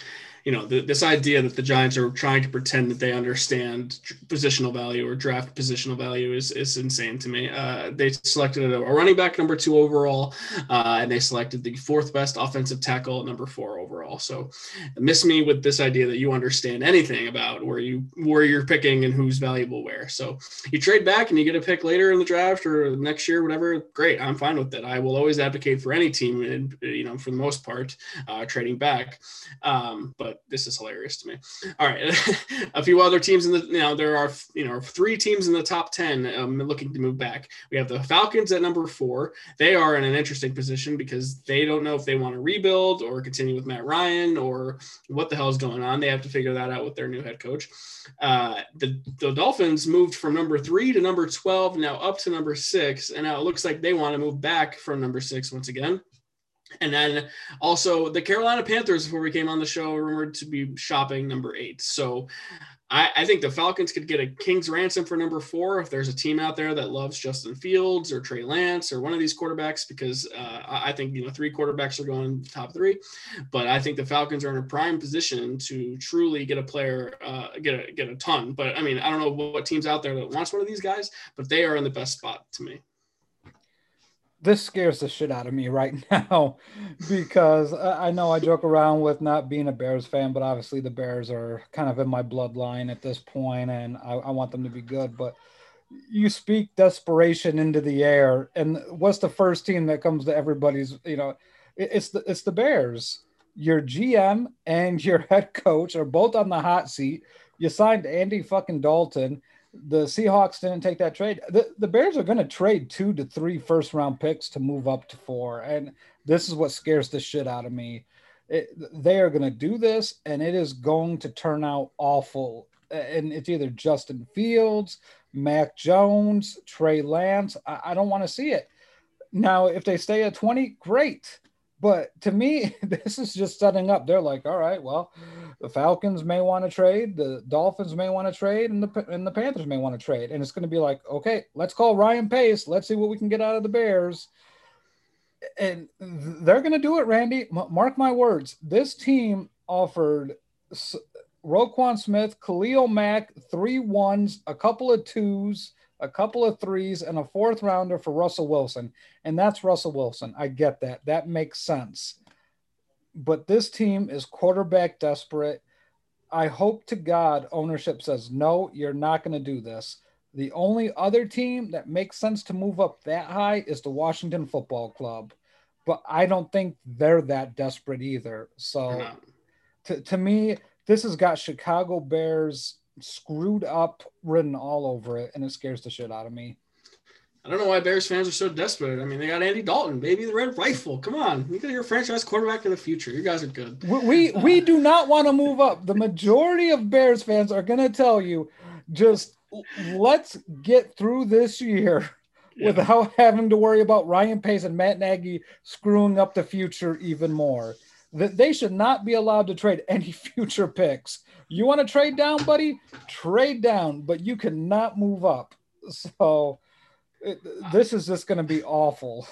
you know, the, this idea that the Giants are trying to pretend that they understand positional value or draft positional value is, is insane to me. Uh, they selected a running back number two overall, uh, and they selected the fourth best offensive tackle at number four overall. So miss me with this idea that you understand anything about where you, where you're picking and who's valuable where. So you trade back and you get a pick later in the draft or next year, whatever. Great. I'm fine with it. I will always advocate for any team and, you know, for the most part, uh, trading back. Um, but this is hilarious to me. All right. A few other teams in the, you know, there are, you know, three teams in the top ten um, looking to move back. We have the Falcons at number four. They are in an interesting position because they don't know if they want to rebuild or continue with Matt Ryan or what the hell is going on. They have to figure that out with their new head coach. Uh, the, the Dolphins moved from number three to number twelve, now up to number six. And now it looks like they want to move back from number six once again. And then also the Carolina Panthers, before we came on the show, rumored to be shopping number eight. So I, I think the Falcons could get a king's ransom for number four if there's a team out there that loves Justin Fields or Trey Lance or one of these quarterbacks, because uh, I think, you know, three quarterbacks are going top three. But I think the Falcons are in a prime position to truly get a player, uh, get, a, get a ton. But, I mean, I don't know what, what team's out there that wants one of these guys, but they are in the best spot to me. This scares the shit out of me right now because I know I joke around with not being a Bears fan, but obviously the Bears are kind of in my bloodline at this point, and I, I want them to be good. But you speak desperation into the air, and what's the first team that comes to everybody's? You know, it, it's the it's the Bears. Your G M and your head coach are both on the hot seat. You signed Andy fucking Dalton. The Seahawks didn't take that trade. The, the Bears are going to trade two to three first round picks to move up to four. And this is what scares the shit out of me. It, they are going to do this, and it is going to turn out awful. And it's either Justin Fields, Mac Jones, Trey Lance. I, I don't want to see it. Now, if they stay at twenty, great. But to me, this is just setting up. They're like, all right, well, the Falcons may want to trade, the Dolphins may want to trade, and the and the Panthers may want to trade. And it's going to be like, okay, let's call Ryan Pace. Let's see what we can get out of the Bears. And they're going to do it, Randy. Mark my words. This team offered Roquan Smith, Khalil Mack, three ones, a couple of twos, a couple of threes, and a fourth rounder for Russell Wilson. And that's Russell Wilson. I get that. That makes sense. But this team is quarterback desperate. I hope to God ownership says, no, you're not going to do this. The only other team that makes sense to move up that high is the Washington Football Club. But I don't think they're that desperate either. So to, to me, this has got Chicago Bears screwed up written all over it, and it scares the shit out of me. I don't know why Bears fans are so desperate. I mean, they got Andy Dalton, baby, the red rifle. Come on, you got your franchise quarterback in the future. You guys are good. We we, uh, we do not want to move up. The majority of Bears fans are going to tell you, just let's get through this year yeah. without having to worry about Ryan Pace and Matt Nagy screwing up the future even more. That they should not be allowed to trade any future picks. You want to trade down, buddy? Trade down, but you cannot move up. So it, this is just going to be awful.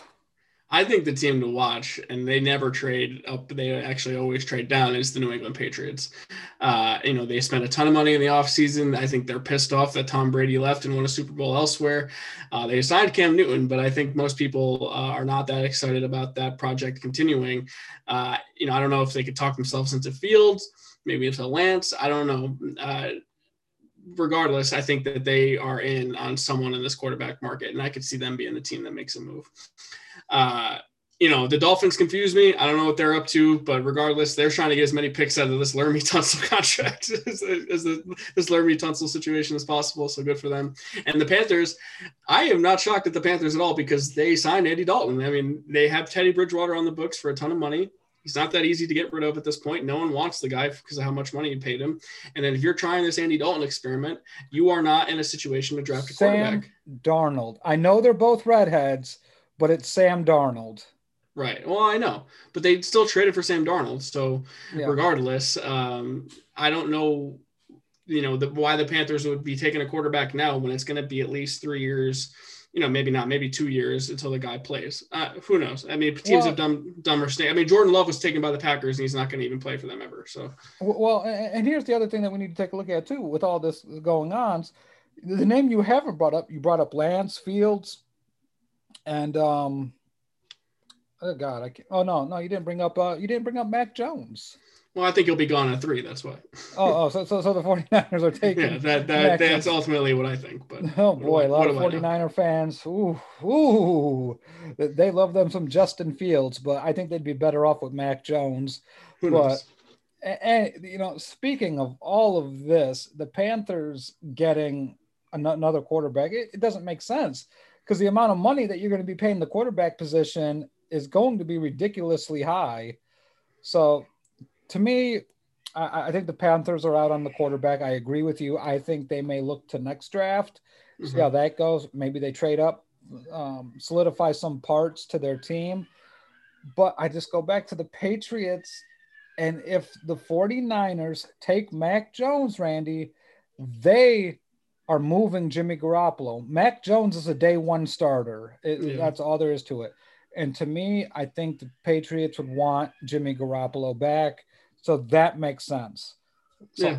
I think the team to watch, and they never trade up, they actually always trade down, is the New England Patriots. Uh, you know, they spent a ton of money in the offseason. I think they're pissed off that Tom Brady left and won a Super Bowl elsewhere. Uh, they signed Cam Newton, but I think most people uh, are not that excited about that project continuing. Uh, you know, I don't know if they could talk themselves into Fields, maybe into Lance. I don't know. Uh, regardless, I think that they are in on someone in this quarterback market, and I could see them being the team that makes a move. Uh, you know, the Dolphins confuse me. I don't know what they're up to, but regardless, they're trying to get as many picks out of this Laramie Tunsil contract as, as the, this Laramie Tunsil situation as possible. So good for them. And the Panthers, I am not shocked at the Panthers at all because they signed Andy Dalton. I mean, they have Teddy Bridgewater on the books for a ton of money. He's not that easy to get rid of at this point. No one wants the guy because of how much money you paid him. And then if you're trying this Andy Dalton experiment, you are not in a situation to draft a Sam quarterback. Darnold. I know they're both redheads, but it's Sam Darnold. Right. Well, I know, but they still traded for Sam Darnold. So yeah. regardless, um, I don't know, you know, the, why the Panthers would be taking a quarterback now when it's going to be at least three years, you know, maybe not, maybe two years until the guy plays. Uh, who knows? I mean, teams well, have done dumber things. I mean, Jordan Love was taken by the Packers and he's not going to even play for them ever. So, well, and here's the other thing that we need to take a look at too, with all this going on. The name you haven't brought up, you brought up Lance Fields and, um, oh God! I can't, oh no, no, you didn't bring up. Uh, you didn't bring up Mac Jones. Well, I think he'll be gone at three. That's why. oh, oh, so, so so the 49ers are taking. Yeah, that, that that's ultimately what I think. But oh boy, I, a lot of 49er fans. Ooh, ooh, they love them some Justin Fields, but I think they'd be better off with Mac Jones. Who but, knows? And you know, speaking of all of this, the Panthers getting another quarterback. It, it doesn't make sense because the amount of money that you're going to be paying the quarterback position is going to be ridiculously high. So to me, I, I think the Panthers are out on the quarterback. I agree with you. I think they may look to next draft, mm-hmm. see how that goes. Maybe they trade up, um, solidify some parts to their team. But I just go back to the Patriots. And if the 49ers take Mac Jones, Randy, they are moving Jimmy Garoppolo. Mac Jones is a day one starter. It, yeah. That's all there is to it. And to me, I think the Patriots would want Jimmy Garoppolo back. So that makes sense. So yeah.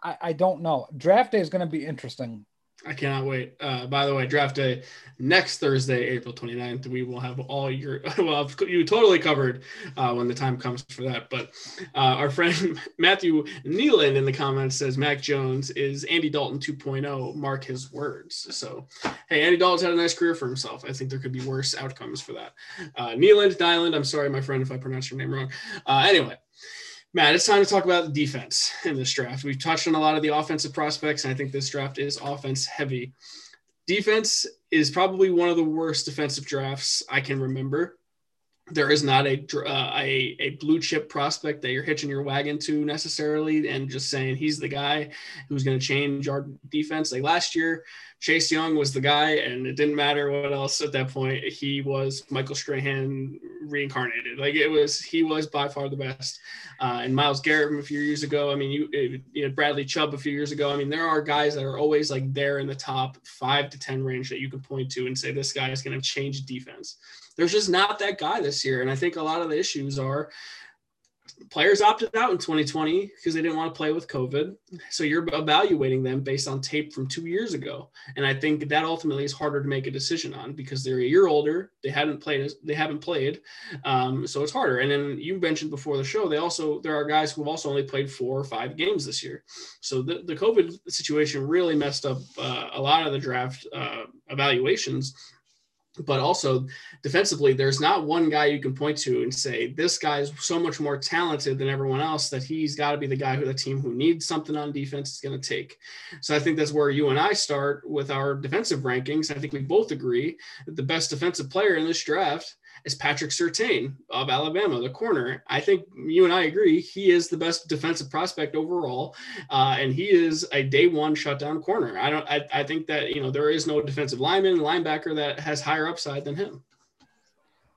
I, I don't know. Draft day is going to be interesting. I cannot wait. Uh, by the way, draft day next Thursday, April twenty-ninth, we will have all your, well, you totally covered uh, when the time comes for that. But uh, our friend Matthew Neeland in the comments says, Mac Jones is Andy Dalton two point oh, mark his words. So, hey, Andy Dalton's had a nice career for himself. I think there could be worse outcomes for that. Uh, Neeland, Nyland, I'm sorry, my friend, if I pronounce your name wrong. Uh, anyway. Matt, it's time to talk about the defense in this draft. We've touched on a lot of the offensive prospects, and I think this draft is offense heavy. Defense is probably one of the worst defensive drafts I can remember. There is not a, uh, a, a blue chip prospect that you're hitching your wagon to necessarily and just saying he's the guy who's going to change our defense. Like last year, Chase Young was the guy, and it didn't matter what else at that point. He was Michael Strahan reincarnated. Like it was, he was by far the best. Uh, and Myles Garrett from a few years ago. I mean, you, you know, Bradley Chubb a few years ago. I mean, there are guys that are always like there in the top five to ten range that you could point to and say, this guy is going to change defense. There's just not that guy this year. And I think a lot of the issues are players opted out in twenty twenty because they didn't want to play with COVID. So you're evaluating them based on tape from two years ago. And I think that ultimately is harder to make a decision on because they're a year older. They haven't played. They haven't played. Um, so it's harder. And then you mentioned before the show, they also, there are guys who have also only played four or five games this year. So the, the COVID situation really messed up uh, a lot of the draft uh, evaluations. But also defensively, there's not one guy you can point to and say, this guy is so much more talented than everyone else that he's got to be the guy who the team who needs something on defense is going to take. So I think that's where you and I start with our defensive rankings. I think we both agree that the best defensive player in this draft is Patrick Surtain of Alabama, the corner. I think you and I agree. He is the best defensive prospect overall. Uh, and he is a day one shutdown corner. I don't, I, I think that, you know, there is no defensive lineman, linebacker that has higher upside than him.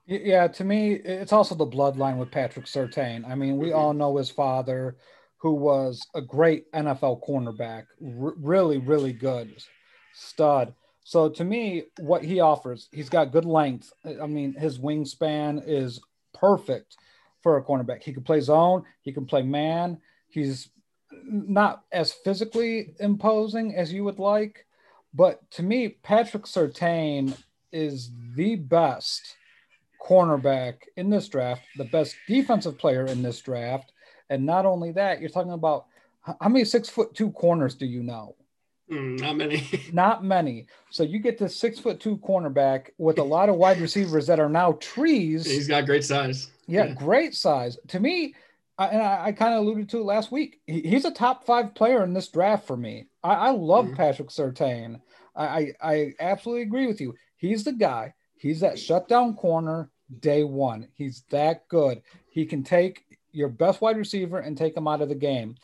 Yeah. To me, it's also the bloodline with Patrick Surtain. I mean, we mm-hmm. all know his father, who was a great N F L cornerback, r- really, really good stud. So to me, what he offers, he's got good length. I mean, his wingspan is perfect for a cornerback. He can play zone. He can play man. He's not as physically imposing as you would like. But to me, Patrick Surtain is the best cornerback in this draft, the best defensive player in this draft. And not only that, you're talking about how many six foot two corners do you know? Not many. Not many. So you get this six foot two cornerback with a lot of wide receivers that are now trees. He's got great size. Yeah, yeah. Great size. To me, I, and I, I kind of alluded to it last week, he, he's a top five player in this draft for me. I, I love mm-hmm. Patrick Surtain. I, I, I absolutely agree with you. He's the guy. He's that shutdown corner day one. He's that good. He can take your best wide receiver and take him out of the game.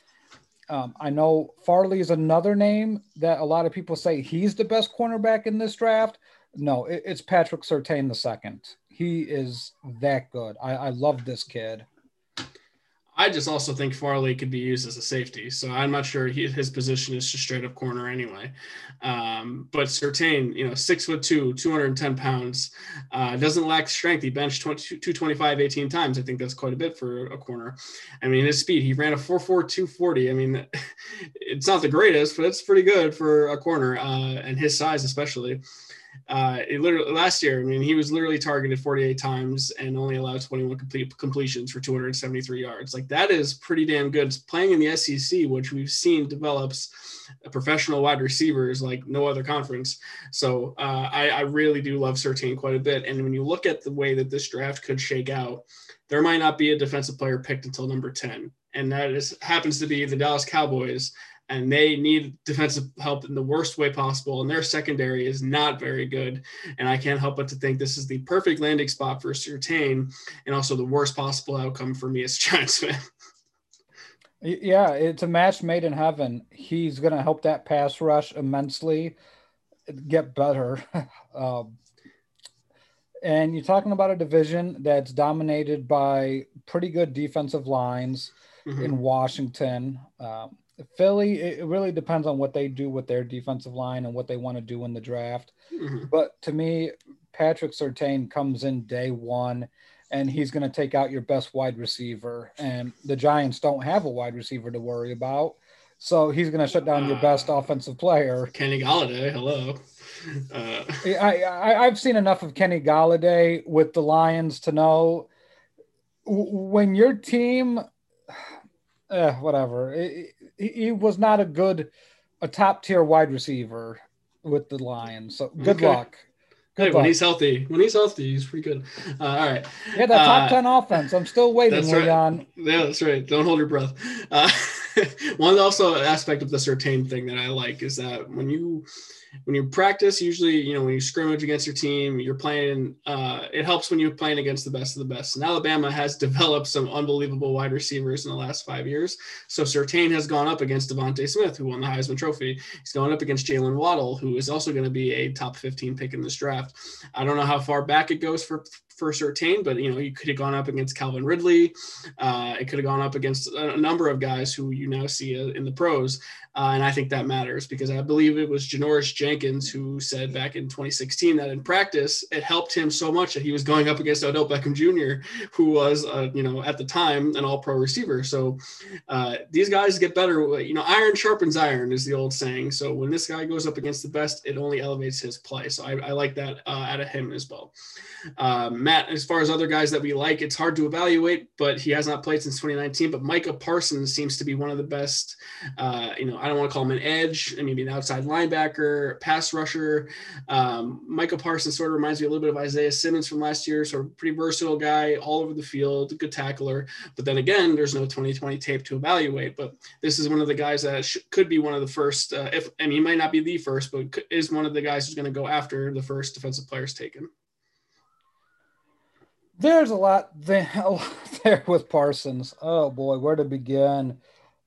Um, I know Farley is another name that a lot of people say he's the best cornerback in this draft. No, it, it's Patrick Surtain the second. He is that good. I, I love this kid. I just also think Farley could be used as a safety, so I'm not sure he, his position is just straight up corner anyway. Um, but Surtain, you know, six foot two, two hundred ten pounds, uh, doesn't lack strength. He benched two twenty-five eighteen times. I think that's quite a bit for a corner. I mean, his speed, he ran a four four, two forty. I mean, it's not the greatest, but it's pretty good for a corner, uh, and his size especially. Uh, it literally last year, I mean, he was literally targeted forty-eight times and only allowed twenty-one complete completions for two hundred seventy-three yards. Like, that is pretty damn good. Playing in the S E C, which we've seen develops professional wide receivers like no other conference. So uh, I, I really do love Surtain quite a bit. And when you look at the way that this draft could shake out, there might not be a defensive player picked until number ten. And that is happens to be the Dallas Cowboys. And they need defensive help in the worst way possible. And their secondary is not very good. And I can't help but to think this is the perfect landing spot for Surtain, and also the worst possible outcome for me as Giants fan. Yeah, it's a match made in heaven. He's going to help that pass rush immensely get better. um, and you're talking about a division that's dominated by pretty good defensive lines mm-hmm. in Washington. Um, Philly, it really depends on what they do with their defensive line and what they want to do in the draft. Mm-hmm. But to me, Patrick Surtain comes in day one, and he's going to take out your best wide receiver. And the Giants don't have a wide receiver to worry about, so he's going to shut down uh, your best offensive player. Kenny Golladay, hello. Uh. I, I, I've seen enough of Kenny Golladay with the Lions to know when your team – Eh, whatever. He, he was not a good, a top tier wide receiver with the Lions. So good okay. luck. Good hey, luck. When he's healthy, when he's healthy, he's pretty good. Uh, all right. Yeah, that top uh, ten offense. I'm still waiting. That's right. On. Yeah, that's right. Don't hold your breath. Uh, one also aspect of the Surtain thing that I like is that when you when you practice, usually, you know, when you scrimmage against your team, you're playing, uh, it helps when you're playing against the best of the best. And Alabama has developed some unbelievable wide receivers in the last five years. So Surtain has gone up against Devontae Smith, who won the Heisman Trophy. He's going up against Jalen Waddle, who is also going to be a top fifteen pick in this draft. I don't know how far back it goes for for Surtain, but, you know, you could have gone up against Calvin Ridley. Uh, it could have gone up against a number of guys who you now see in the pros. Uh, and I think that matters because I believe it was Janoris Jenkins who said back in twenty sixteen that in practice, it helped him so much that he was going up against Odell Beckham Junior, who was, uh, you know, at the time an all pro receiver. So uh, these guys get better. You know, iron sharpens iron is the old saying. So when this guy goes up against the best, it only elevates his play. So I, I like that uh, out of him as well. Uh, Matt, as far as other guys that we like, it's hard to evaluate, but he has not played since twenty nineteen, but Micah Parsons seems to be one of the best, uh, you know, I don't want to call him an edge. I mean, maybe an outside linebacker, pass rusher. Um, Micah Parsons sort of reminds me a little bit of Isaiah Simmons from last year. So pretty versatile guy all over the field, good tackler. But then again, there's no twenty twenty tape to evaluate, but this is one of the guys that sh- could be one of the first, uh, if, I mean, he might not be the first, but could, is one of the guys who's going to go after the first defensive players taken. There's a lot there with Parsons. Oh boy, where to begin?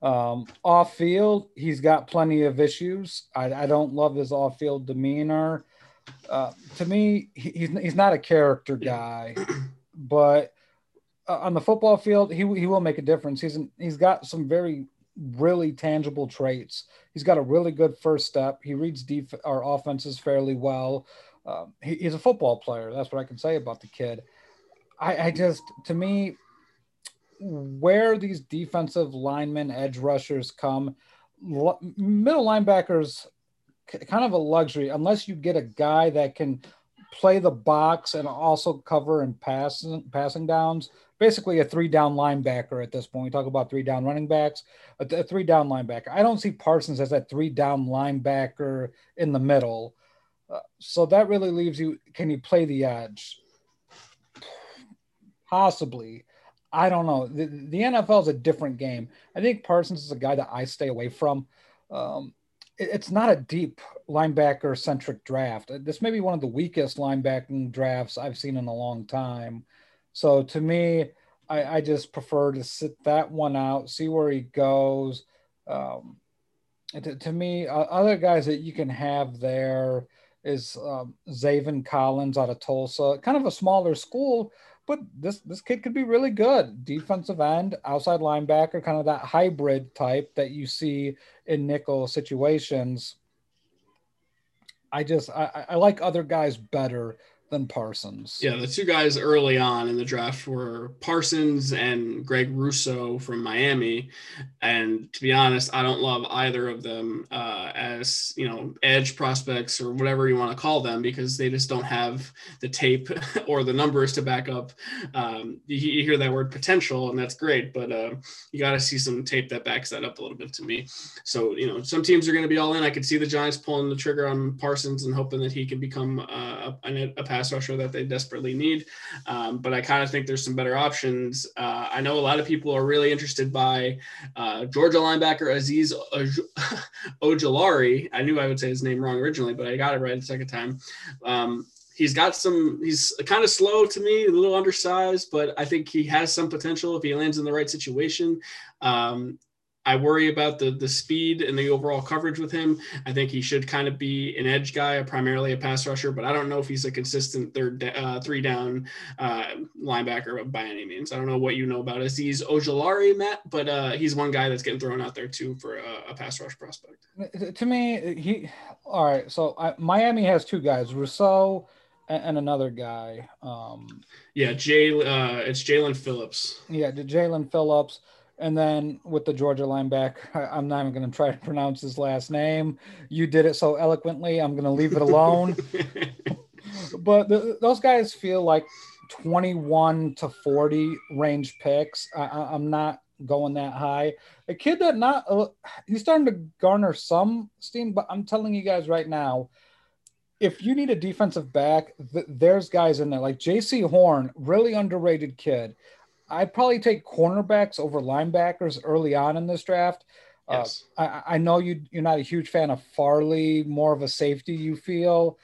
Um, off field, he's got plenty of issues. I, I don't love his off field demeanor. Uh, to me, he, he's he's not a character guy, but uh, on the football field, he he will make a difference. He's an, he's got some very really tangible traits. He's got a really good first step. He reads def- our offenses fairly well. Um, he, he's a football player. That's what I can say about the kid. I, I just, to me, where these defensive linemen, edge rushers come, l- middle linebackers, c- kind of a luxury, unless you get a guy that can play the box and also cover and pass, passing downs, basically a three-down linebacker at this point. We talk about three-down running backs, a, th- a three-down linebacker. I don't see Parsons as that three-down linebacker in the middle. Uh, so that really leaves you, can you play the edge? Possibly. I don't know. The, the N F L is a different game. I think Parsons is a guy that I stay away from. Um, it, it's not a deep linebacker-centric draft. This may be one of the weakest linebacking drafts I've seen in a long time. So to me, I, I just prefer to sit that one out, see where he goes. Um, to, to me, uh, other guys that you can have there, is um, Zaven Collins out of Tulsa, kind of a smaller school, but this, this kid could be really good. Defensive end, outside linebacker, kind of that hybrid type that you see in nickel situations. I just, I, I like other guys better than Parsons. Yeah, the two guys early on in the draft were Parsons and Greg Rousseau from Miami. And to be honest, I don't love either of them uh, as, you know, edge prospects or whatever you want to call them, because they just don't have the tape or the numbers to back up. Um, you, you hear that word potential, and that's great, but uh, you got to see some tape that backs that up a little bit to me. So, you know, some teams are going to be all in. I could see the Giants pulling the trigger on Parsons and hoping that he can become uh, a, a pass rusher that they desperately need, um, but I kind of think there's some better options. Uh, I know a lot of people are really interested by uh, Georgia linebacker Azeez Ojulari. I knew I would say his name wrong originally, but I got it right the second time. Um, he's got some, he's kind of slow to me, a little undersized, but I think he has some potential if he lands in the right situation. Um, I worry about the the speed and the overall coverage with him. I think he should kind of be an edge guy, primarily a pass rusher, but I don't know if he's a consistent third uh, three down uh, linebacker by any means. I don't know what you know about Azeez Ojulari, Matt, but uh, he's one guy that's getting thrown out there too for a, a pass rush prospect. To me, he all right. So I, Miami has two guys, Rousseau and another guy. Um, yeah, Jay. Uh, it's Jalen Phillips. Yeah, Jalen Phillips. And then with the Georgia linebacker, I'm not even going to try to pronounce his last name. You did it so eloquently. I'm going to leave it alone. But the, those guys feel like twenty-one to forty range picks. I, I'm not going that high. A kid that not – he's starting to garner some steam, but I'm telling you guys right now, if you need a defensive back, th- there's guys in there. Like J C Horn, really underrated kid. I'd probably take cornerbacks over linebackers early on in this draft. Yes. Uh, I, I know you, you're not a huge fan of Farley, more of a safety you feel.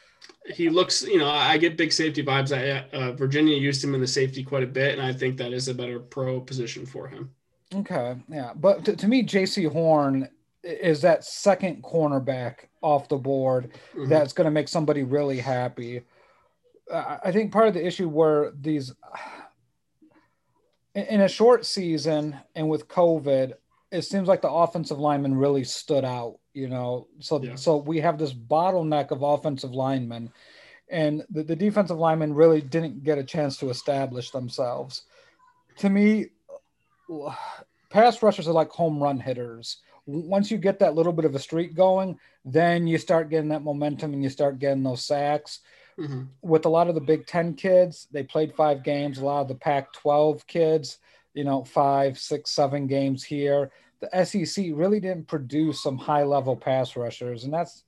He looks, you know, I get big safety vibes. I, uh, Virginia used him in the safety quite a bit, and I think that is a better pro position for him. Okay, yeah. But to, to me, J C Horn is that second cornerback off the board mm-hmm. that's going to make somebody really happy. I, I think part of the issue were these – in a short season and with COVID, it seems like the offensive linemen really stood out, you know? So, yeah. so we have this bottleneck of offensive linemen, and the, the defensive linemen really didn't get a chance to establish themselves. To me, pass rushers are like home run hitters. Once you get that little bit of a streak going, then you start getting that momentum and you start getting those sacks. Mm-hmm. With a lot of the Big Ten kids, they played five games. A lot of the Pac twelve kids, you know, five, six, seven games here. The S E C really didn't produce some high-level pass rushers, and that's,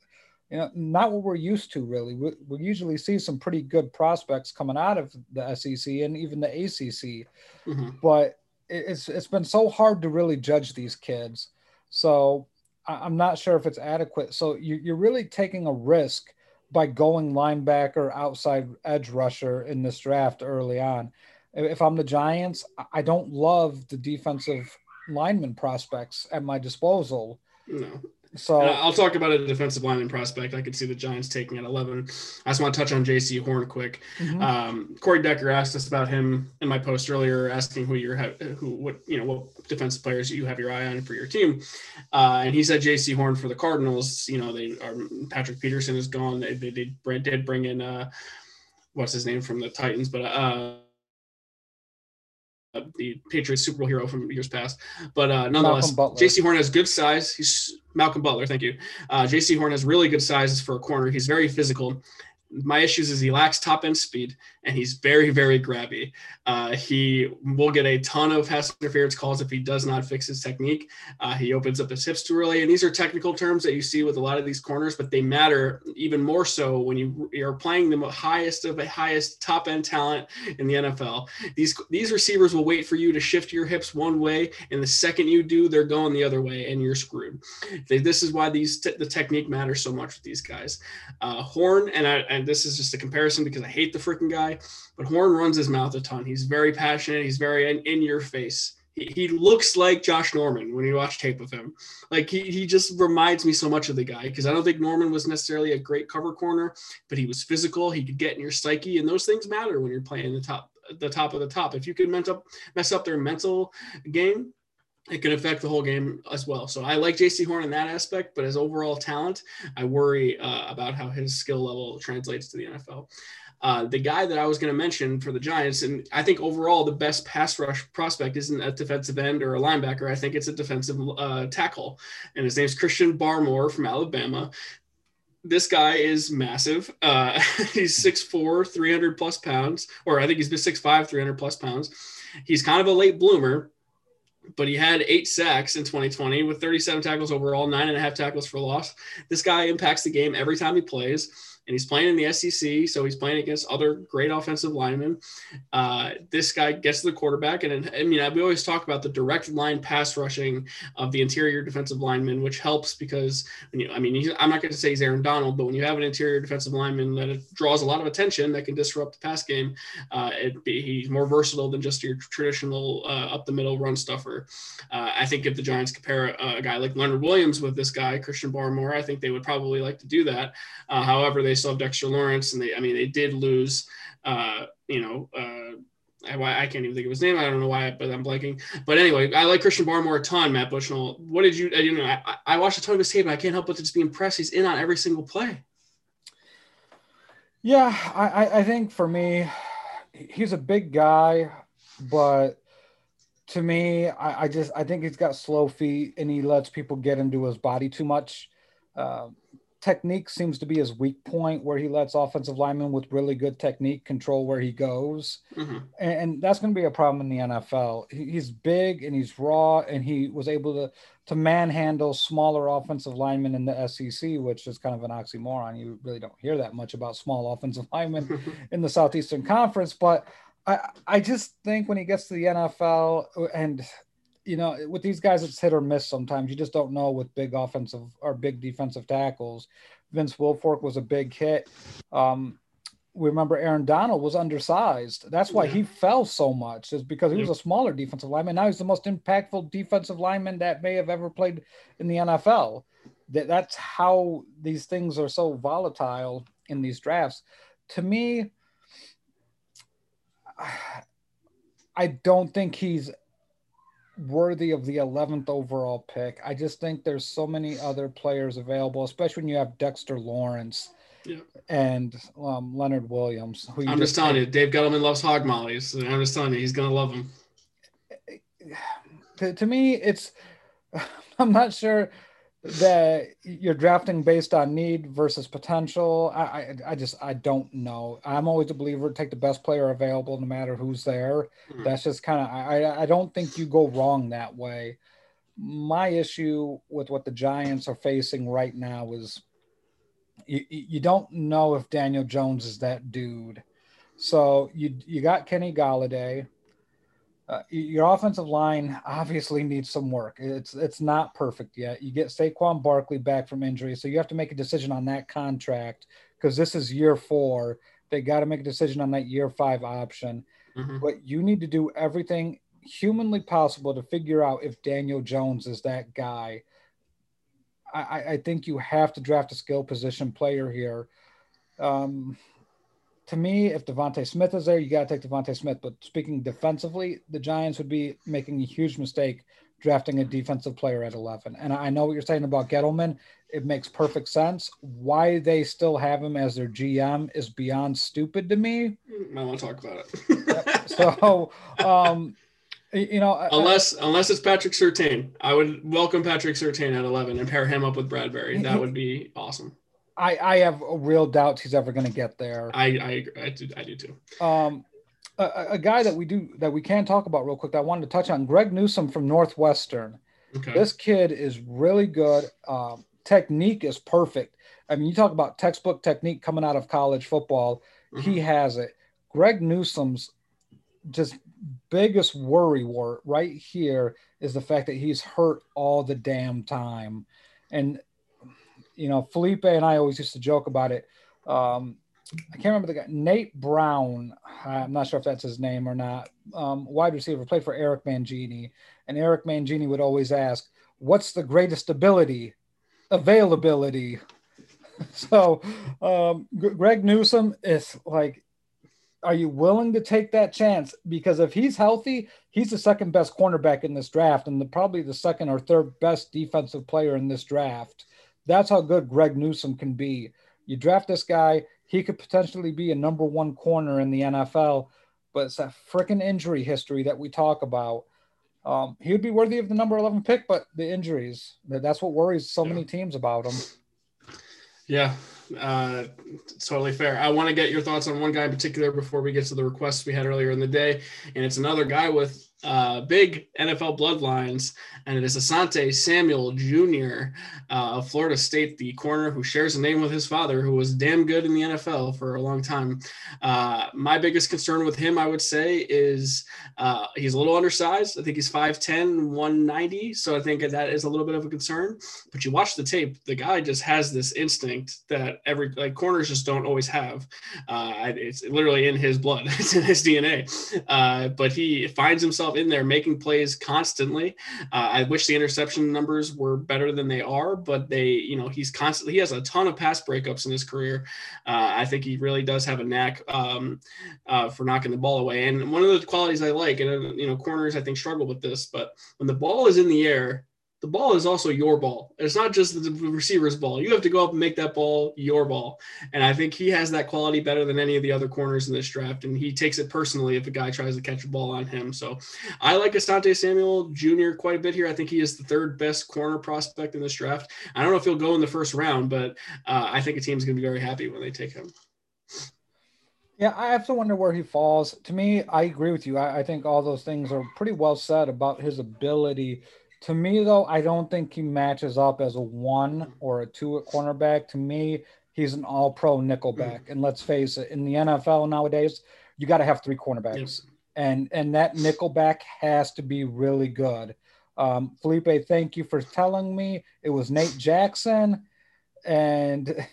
you know, not what we're used to really. We, we usually see some pretty good prospects coming out of the S E C and even the A C C, mm-hmm. but it, it's it's been so hard to really judge these kids. So I, I'm not sure if it's adequate. So you, you're really taking a risk by going linebacker, outside edge rusher in this draft early on. If I'm the Giants, I don't love the defensive lineman prospects at my disposal. No. So and I'll talk about a defensive lineman prospect I could see the Giants taking at eleven. I just want to touch on J C Horn quick. Mm-hmm. Um, Corey Decker asked us about him in my post earlier, asking who you're, who, what, you know, what defensive players you have your eye on for your team. Uh, and he said J C Horn for the Cardinals. You know, they are, Patrick Peterson is gone. They, they did, did bring in uh, what's his name from the Titans, but uh, the Patriots superhero from years past, but uh, nonetheless, J C Horn has good size. He's Malcolm Butler. Thank you. Uh, J C Horn has really good sizes for a corner. He's very physical. My issues is he lacks top end speed and he's very, very grabby. Uh, he will get a ton of pass interference calls if he does not fix his technique. Uh, he opens up his hips too early. And these are technical terms that you see with a lot of these corners, but they matter even more so when you are playing the highest of the highest top end talent in the N F L. These, these receivers will wait for you to shift your hips one way. And the second you do, they're going the other way and you're screwed. They, this is why these t- the technique matters so much with these guys. Uh, Horn and I, and this is just a comparison because I hate the freaking guy, but Horn runs his mouth a ton. He's very passionate. He's very in, in your face. he, he looks like Josh Norman when you watch tape of him. Like he, he just reminds me so much of the guy, because I don't think Norman was necessarily a great cover corner, but he was physical. He could get in your psyche, and those things matter when you're playing the top, the top of the top. If you could mess up, mess up their mental game, it could affect the whole game as well. So I like J C Horn in that aspect, but his overall talent, I worry uh, about how his skill level translates to the N F L. Uh, the guy that I was going to mention for the Giants, and I think overall the best pass rush prospect isn't a defensive end or a linebacker. I think it's a defensive uh, tackle, and his name's Christian Barmore from Alabama. This guy is massive. Uh, he's six foot four, three hundred plus pounds, or I think he's been six five, three hundred plus pounds. He's kind of a late bloomer, but he had eight sacks in twenty twenty with thirty-seven tackles overall, nine and a half tackles for loss. This guy impacts the game every time he plays, and he's playing in the S E C, so he's playing against other great offensive linemen. Uh, this guy gets to the quarterback, and I mean, we always talk about the direct line pass rushing of the interior defensive lineman, which helps because, you know, I mean, he's, I'm not going to say he's Aaron Donald, but when you have an interior defensive lineman that it draws a lot of attention that can disrupt the pass game, uh, it be, he's more versatile than just your traditional uh, up the middle run stuffer. Uh, I think if the Giants compare a, a guy like Leonard Williams with this guy, Christian Barmore, I think they would probably like to do that. Uh, however, they still have Dexter Lawrence, and they, I mean, they did lose, uh, you know, uh, I, I can't even think of his name. I don't know why, but I'm blanking. But anyway, I like Christian Barmore a ton, Matt Bushnell. What did you, you know, I, I watched a ton of his tape, and I can't help but just be impressed. He's in on every single play. Yeah, I, I think for me, he's a big guy, but to me, I, I just, I think he's got slow feet, and he lets people get into his body too much. Um, Technique seems to be his weak point, where he lets offensive linemen with really good technique control where he goes. Mm-hmm. And, and that's going to be a problem in the N F L. He, he's big and he's raw, and he was able to, to manhandle smaller offensive linemen in the S E C, which is kind of an oxymoron. You really don't hear that much about small offensive linemen in the Southeastern Conference. But I, I just think when he gets to the N F L, and you know, with these guys, it's hit or miss sometimes. You just don't know with big offensive or big defensive tackles. Vince Wilfork was a big hit. Um, we remember Aaron Donald was undersized. That's why yeah. he fell so much, is because he was a smaller defensive lineman. Now he's the most impactful defensive lineman that may have ever played in the N F L. That, that's how these things are so volatile in these drafts. To me, I don't think he's worthy of the eleventh overall pick. I just think there's so many other players available, especially when you have Dexter Lawrence yeah. and um, Leonard Williams. Who you I'm just, just telling you, Dave Gettleman loves hog mollies. So I'm just telling you, he's going to love them. To, to me, it's – I'm not sure that you're drafting based on need versus potential. I, I, I just – I don't know. I'm always a believer, take the best player available no matter who's there. Mm-hmm. That's just kind of – I I don't think you go wrong that way. My issue with what the Giants are facing right now is you, you don't know if Daniel Jones is that dude. So you you got Kenny Golladay. Uh, your offensive line obviously needs some work. It's it's not perfect yet. You get Saquon Barkley back from injury, so you have to make a decision on that contract because this is year four. They got to make a decision on that year five option. Mm-hmm. But you need to do everything humanly possible to figure out if Daniel Jones is that guy. I, I think you have to draft a skill position player here. Um To me, if Devontae Smith is there, you got to take Devontae Smith. But speaking defensively, the Giants would be making a huge mistake drafting a defensive player at eleven. And I know what you're saying about Gettleman. It makes perfect sense. Why they still have him as their G M is beyond stupid to me. I want to talk about it. so, um, you know. Unless I, unless it's Patrick Surtain. I would welcome Patrick Surtain at eleven and pair him up with Bradbury. That would be awesome. I, I have real doubts he's ever going to get there. I I agree. I do, I do too. Um, a, a guy that we do that we can talk about real quick that I wanted to touch on, Greg Newsome from Northwestern. Okay. This kid is really good. Um, technique is perfect. I mean, you talk about textbook technique coming out of college football. Mm-hmm. He has it. Greg Newsome's just biggest worry wart right here is the fact that he's hurt all the damn time. And you know, Felipe and I always used to joke about it. Um, I can't remember the guy, Nate Brown. I'm not sure if that's his name or not. Um, wide receiver, played for Eric Mangini. And Eric Mangini would always ask, what's the greatest ability? Availability. So um, G- Greg Newsome is like, are you willing to take that chance? Because if he's healthy, he's the second best cornerback in this draft and the, probably the second or third best defensive player in this draft. That's how good Greg Newsome can be. You draft this guy, he could potentially be a number one corner in the N F L, but it's that freaking injury history that we talk about. Um, he would be worthy of the number eleven pick, but the injuries, that's what worries so yeah. many teams about him. Yeah, uh, totally fair. I want to get your thoughts on one guy in particular before we get to the requests we had earlier in the day, and it's another guy with uh, big N F L bloodlines, and it is Asante Samuel Junior uh, of Florida State, the corner who shares a name with his father, who was damn good in the N F L for a long time. Uh, my biggest concern with him, I would say, is uh, he's a little undersized. I think he's five ten, one ninety, so I think that is a little bit of a concern. But you watch the tape, the guy just has this instinct that every like corners just don't always have. Uh, it's literally in his blood. It's in his D N A. Uh, but he finds himself in there making plays constantly. Uh, I wish the interception numbers were better than they are, but they, you know, he's constantly, he has a ton of pass breakups in his career. Uh, I think he really does have a knack um, uh, for knocking the ball away. And one of the qualities I like, and uh, you know, corners I think struggle with this, but when the ball is in the air, the ball is also your ball. It's not just the receiver's ball. You have to go up and make that ball your ball. And I think he has that quality better than any of the other corners in this draft. And he takes it personally if a guy tries to catch a ball on him. So I like Asante Samuel Junior quite a bit here. I think he is the third best corner prospect in this draft. I don't know if he'll go in the first round, but uh, I think a team's going to be very happy when they take him. Yeah, I have to wonder where he falls. To me, I agree with you. I, I think all those things are pretty well said about his ability. To me, though, I don't think he matches up as a one or a two at cornerback. To me, he's an all-pro nickelback. Mm-hmm. And let's face it, in the N F L nowadays, you got to have three cornerbacks. Yep. And and that nickelback has to be really good. Um, Felipe, thank you for telling me. It was Nate Jackson. And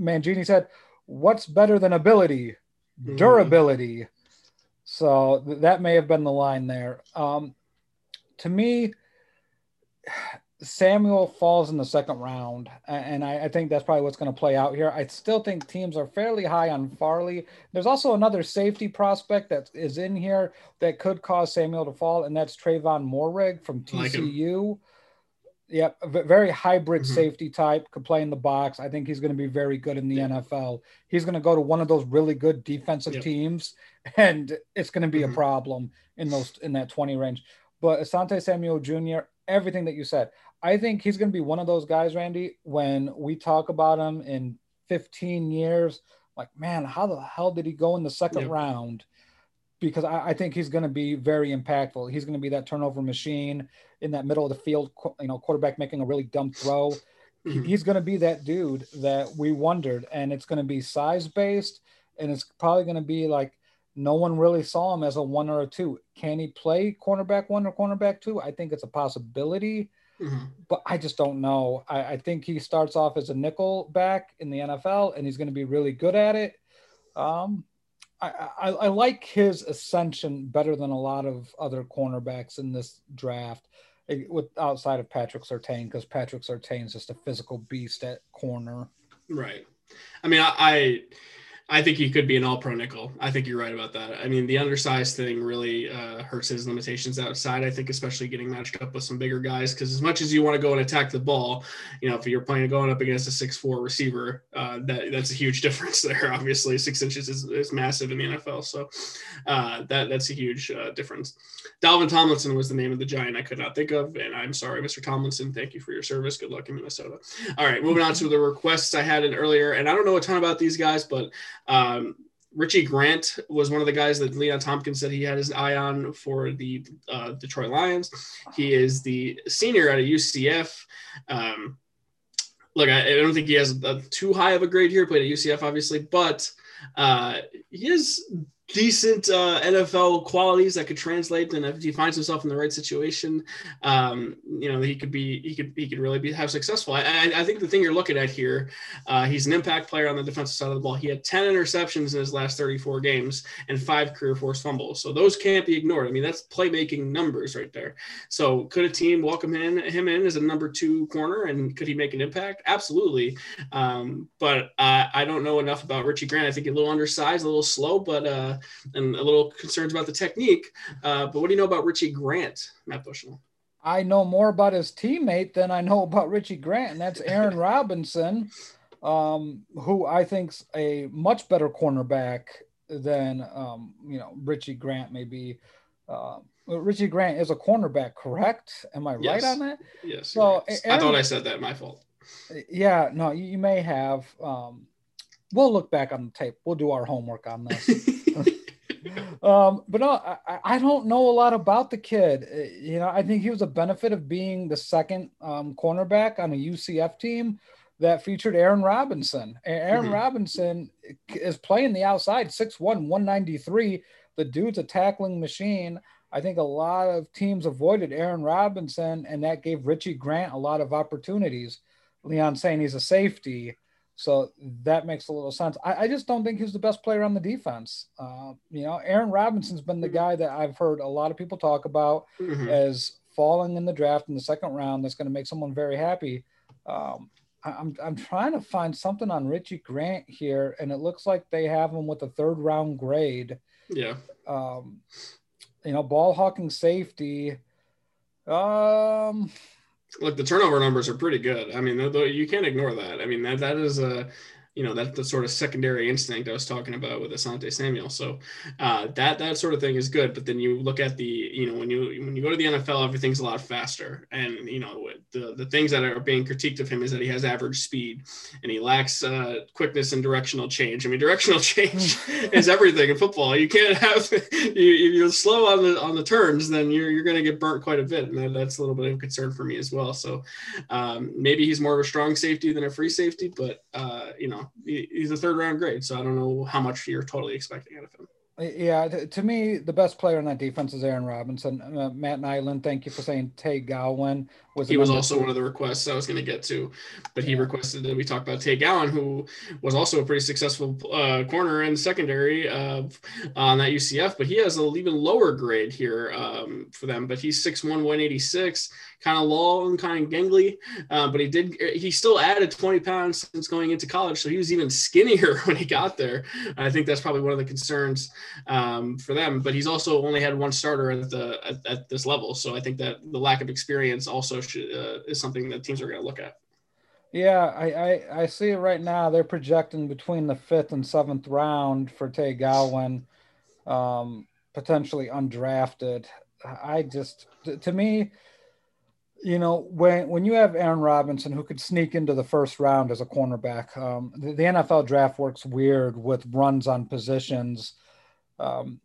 Mangini said, what's better than ability? Durability. Mm-hmm. So th- that may have been the line there. Um, to me, Samuel falls in the second round, and I, I think that's probably what's going to play out here. I still think teams are fairly high on Farley. There's also another safety prospect that is in here that could cause Samuel to fall, and that's Trayvon Morrig from T C U. Like yep, very hybrid mm-hmm. safety type, could play in the box. I think he's going to be very good in the yeah. N F L. He's going to go to one of those really good defensive yep. teams, and it's going to be mm-hmm. a problem in those in that twenty range. But Asante Samuel Junior, everything that you said, I think he's going to be one of those guys, Randy, when we talk about him in fifteen years, like, man, how the hell did he go in the second yep. round? Because I, I think he's going to be very impactful. He's going to be that turnover machine in that middle of the field, you know, quarterback making a really dumb throw. Mm-hmm. He's going to be that dude that we wondered, and it's going to be size based. And it's probably going to be like, no one really saw him as a one or a two. Can he play cornerback one or cornerback two? I think it's a possibility, mm-hmm. but I just don't know. I, I think he starts off as a nickel back in the N F L, and he's going to be really good at it. Um, I, I, I like his ascension better than a lot of other cornerbacks in this draft, with outside of Patrick Surtain, because Patrick Surtain is just a physical beast at corner. Right. I mean, I... I... I think he could be an all-pro nickel. I think you're right about that. I mean, the undersized thing really uh, hurts his limitations outside, I think, especially getting matched up with some bigger guys, because as much as you want to go and attack the ball, you know, if you're playing going up against a six four receiver, uh, that that's a huge difference there. Obviously, six inches is, is massive in the N F L, so uh, that that's a huge uh, difference. Dalvin Tomlinson was the name of the giant I could not think of, and I'm sorry, Mister Tomlinson. Thank you for your service. Good luck in Minnesota. All right, moving on to the requests I had in earlier, and I don't know a ton about these guys, but Um, Richie Grant was one of the guys that Leon Tompkins said he had his eye on for the uh, Detroit Lions. He is the senior at U C F. Um, look, I, I don't think he has a, too high of a grade here, played at U C F, obviously, but uh, he is decent uh, N F L qualities that could translate, and if he finds himself in the right situation, um, you know, he could be, he could, he could really be have successful. I, I, I think the thing you're looking at here, uh, he's an impact player on the defensive side of the ball. He had ten interceptions in his last thirty-four games and five career forced fumbles. So those can't be ignored. I mean, that's playmaking numbers right there. So could a team welcome him, him in as a number two corner, and could he make an impact? Absolutely. Um, but uh, I don't know enough about Richie Grant. I think he's a little undersized, a little slow, but uh, and a little concerns about the technique. Uh, but what do you know about Richie Grant, Matt Bushnell? I know more about his teammate than I know about Richie Grant, and that's Aaron Robinson, um, who I think's a much better cornerback than, um, you know, Richie Grant may be. Uh, Richie Grant is a cornerback, correct? Am I yes. right on that? Yes. So yes. Aaron, I thought I said that. My fault. Yeah, no, you, you may have. Um, we'll look back on the tape. We'll do our homework on this. Um, but no, I, I don't know a lot about the kid. You know, I think he was a benefit of being the second um, cornerback on a U C F team that featured Aaron Robinson. Aaron mm-hmm. Robinson is playing the outside, six one, one ninety-three. The dude's a tackling machine. I think a lot of teams avoided Aaron Robinson, and that gave Richie Grant a lot of opportunities. Leon saying he's a safety. So that makes a little sense. I, I just don't think he's the best player on the defense. Uh, you know, Aaron Robinson's been the guy that I've heard a lot of people talk about mm-hmm. as falling in the draft in the second round. That's going to make someone very happy. Um, I, I'm I'm trying to find something on Richie Grant here, and it looks like they have him with a third round grade. Yeah. Um, you know, ball hawking safety. Um. Look, the turnover numbers are pretty good. I mean, you can't ignore that. I mean, that that is a, you know, that's the sort of secondary instinct I was talking about with Asante Samuel. So uh, that that sort of thing is good. But then you look at the, you know, when you when you go to the N F L, everything's a lot faster. And you know, the the things that are being critiqued of him is that he has average speed and he lacks uh, quickness and directional change. I mean, directional change is everything in football. You can't have you, you're slow on the on the turns, then you're you're going to get burnt quite a bit. And that, that's a little bit of a concern for me as well. So um, maybe he's more of a strong safety than a free safety, but uh, you know. He's a third round grade, so I don't know how much you're totally expecting out of him. Yeah, to me, the best player on that defense is Aaron Robinson. Uh, Matt Nyland, thank you for saying Tay Gowan was. He was also one of the requests I was going to get to, but he requested that we talk about Tay Gowan, who was also a pretty successful uh, corner in secondary uh, on that U C F. But he has an even lower grade here um, for them. But he's six one, one eighty-six, kind of long, kind of gangly. Uh, but he did he still added twenty pounds since going into college, so he was even skinnier when he got there. I think that's probably one of the concerns um for them, but he's also only had one starter at the at, at this level, so I think that the lack of experience also should, uh, is something that teams are going to look at. Yeah, I, I I see it right now. They're projecting between the fifth and seventh round for Tay Gowan, um potentially undrafted. I just to me, you know, when when you have Aaron Robinson, who could sneak into the first round as a cornerback, um the, the N F L draft works weird with runs on positions. Um,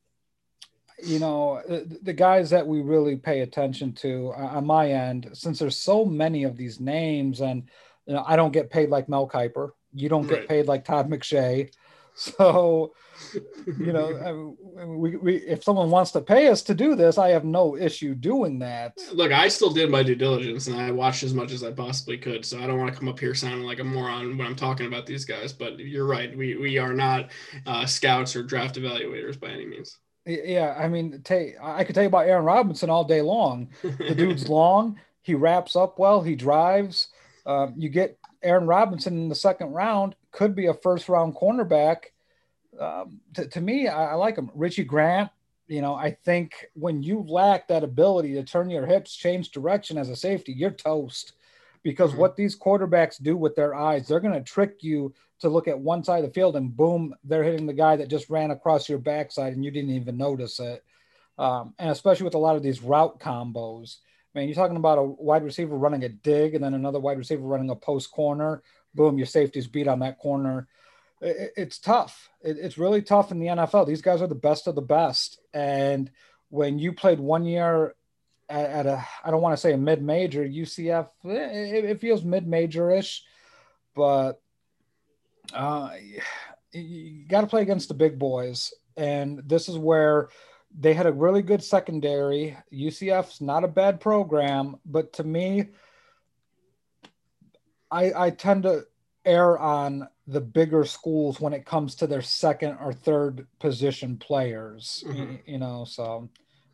you know, the, the guys that we really pay attention to uh, on my end, since there's so many of these names, and, you know, I don't get paid like Mel Kiper. You don't get right. paid like Todd McShay. So, you know, I, we, we, if someone wants to pay us to do this, I have no issue doing that. Look, I still did my due diligence and I watched as much as I possibly could. So I don't want to come up here sounding like a moron when I'm talking about these guys, but you're right. We, we are not uh, scouts or draft evaluators by any means. Yeah. I mean, t- I could tell you about Aaron Robinson all day long. The dude's long. He wraps up well. He drives. Um, you get Aaron Robinson in the second round. Could be a first-round cornerback. Um, to, to me, I, I like him. Richie Grant, you know, I think when you lack that ability to turn your hips, change direction as a safety, you're toast. Because mm-hmm. what these quarterbacks do with their eyes, they're going to trick you to look at one side of the field, and boom, they're hitting the guy that just ran across your backside, and you didn't even notice it. Um, and especially with a lot of these route combos. I mean, you're talking about a wide receiver running a dig and then another wide receiver running a post corner. Boom, your safety's beat on that corner. It, it's tough. It, it's really tough in the N F L. These guys are the best of the best. And when you played one year at, at a, I don't want to say a mid-major, U C F, it, it feels mid-major-ish. But uh, you got to play against the big boys. and this is where they had a really good secondary. U C F's not a bad program, but to me, I, I tend to err on the bigger schools when it comes to their second or third position players, mm-hmm. you know, so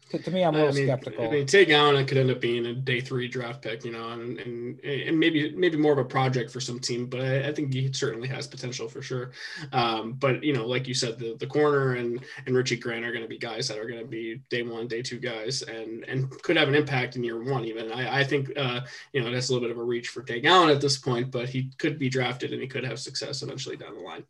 to, to me, I'm a little I mean, skeptical. I mean, Tay Gowan could end up being a day three draft pick, you know, and, and, and maybe, maybe more of a project for some team, but I, I think he certainly has potential for sure. Um, but, you know, like you said, the, the corner and, and Richie Grant are going to be guys that are going to be day one, day two guys, and, and could have an impact in year one, even. I, I think, uh, you know, that's a little bit of a reach for Tay Gowan at this point, but he could be drafted and he could have success eventually down the line.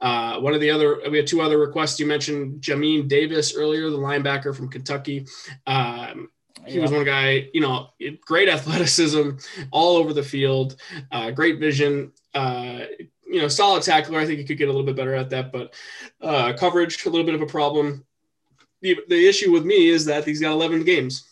Uh, one of the other, we had two other requests. You mentioned Jamin Davis earlier, the linebacker from Kentucky. Um, he yeah. was one guy, you know, great athleticism all over the field, uh, great vision, uh, you know, solid tackler. I think he could get a little bit better at that, but uh, coverage, a little bit of a problem. The, the issue with me is that he's got eleven games.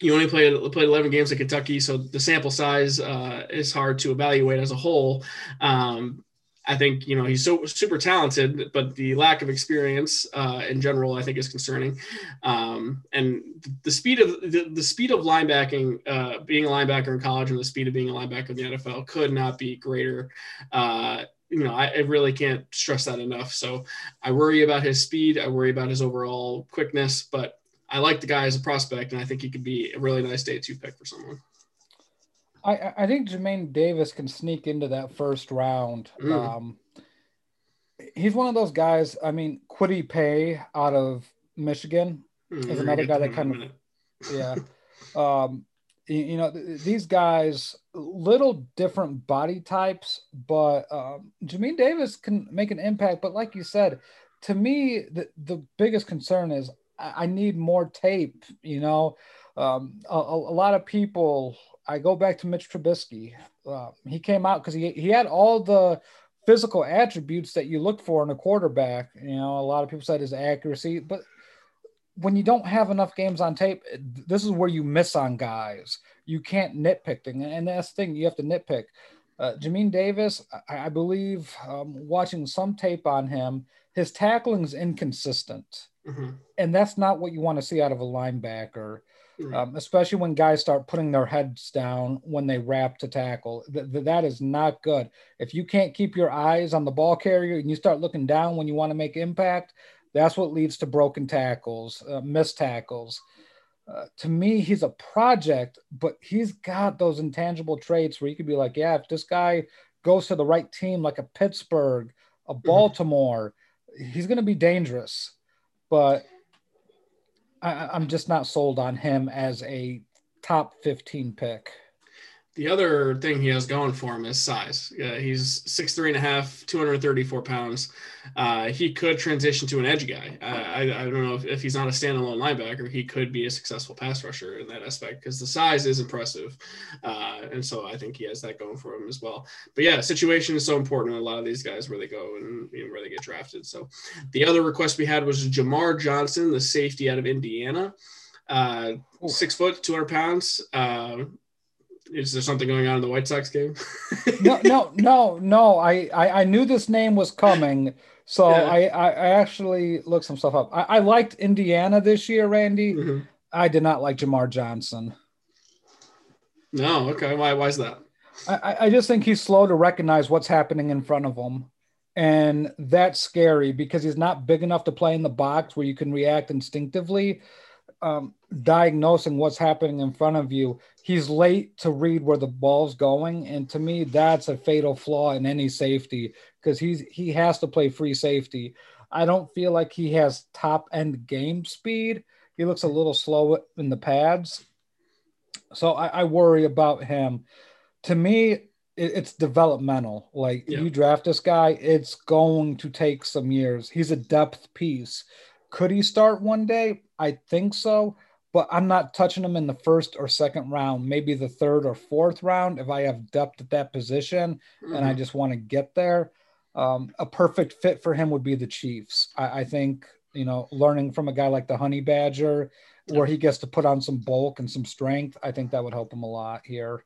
You only played played eleven games at Kentucky, so the sample size uh, is hard to evaluate as a whole. Um, I think, you know, he's so super talented, but the lack of experience uh, in general, I think, is concerning. Um, and the speed of the, the speed of linebacking, uh, being a linebacker in college, and the speed of being a linebacker in the N F L could not be greater. Uh, you know, I, I really can't stress that enough. So I worry about his speed. I worry about his overall quickness, but I like the guy as a prospect, and I think he could be a really nice day two pick for someone. I, I think Jamin Davis can sneak into that first round. Mm. Um, he's one of those guys. I mean, Kwity Paye out of Michigan mm, is another guy that kind of, yeah. Um, you, you know, th- these guys, little different body types, but um, Jamin Davis can make an impact. But like you said, to me, the, the biggest concern is I, I need more tape. You know, um, a, a lot of people. I go back to Mitch Trubisky. Uh, he came out because he, he had all the physical attributes that you look for in a quarterback. You know, a lot of people said his accuracy, but when you don't have enough games on tape, this is where you miss on guys. You can't nitpick things, and that's the thing, you have to nitpick. Uh, Jamin Davis, I, I believe, um, watching some tape on him, his tackling's inconsistent, mm-hmm. and that's not what you want to see out of a linebacker. Um, especially when guys start putting their heads down when they wrap to tackle. Th- th- that is not good. If you can't keep your eyes on the ball carrier and you start looking down when you want to make impact, that's what leads to broken tackles, uh, missed tackles. Uh, to me, he's a project, but he's got those intangible traits where you could be like, yeah, if this guy goes to the right team, like a Pittsburgh, a Baltimore, mm-hmm. he's going to be dangerous. But I, I'm just not sold on him as a top fifteen pick. The other thing he has going for him is size. Uh, he's six three and a half, two hundred thirty-four pounds. Uh, he could transition to an edge guy. Uh, I, I don't know if, if he's not a standalone linebacker, he could be a successful pass rusher in that aspect because the size is impressive. Uh, and so I think he has that going for him as well. But yeah, situation is so important in a lot of these guys where they go and you know, where they get drafted. So the other request we had was Jamar Johnson, the safety out of Indiana, uh, six foot, two hundred pounds. Uh, Is there something going on in the White Sox game? no, no, no, no. I, I, I knew this name was coming, so yeah. I, I, I actually looked some stuff up. I, I liked Indiana this year, Randy. Mm-hmm. I did not like Jamar Johnson. No, okay. Why Why is that? I, I just think he's slow to recognize what's happening in front of him, and that's scary because he's not big enough to play in the box where you can react instinctively. Um, diagnosing what's happening in front of you, he's late to read where the ball's going, and to me that's a fatal flaw in any safety because he's he has to play free safety. I don't feel like he has top end game speed. He looks a little slow in the pads, so I, I worry about him. To me, it, it's developmental. Like yeah. you draft this guy, it's going to take some years. He's a depth piece. Could he start one day? I think so, but I'm not touching him in the first or second round, maybe the third or fourth round if I have depth at that position mm-hmm. and I just want to get there. Um, a perfect fit for him would be the Chiefs. I, I think, you know, learning from a guy like the Honey Badger yeah. where he gets to put on some bulk and some strength, I think that would help him a lot here.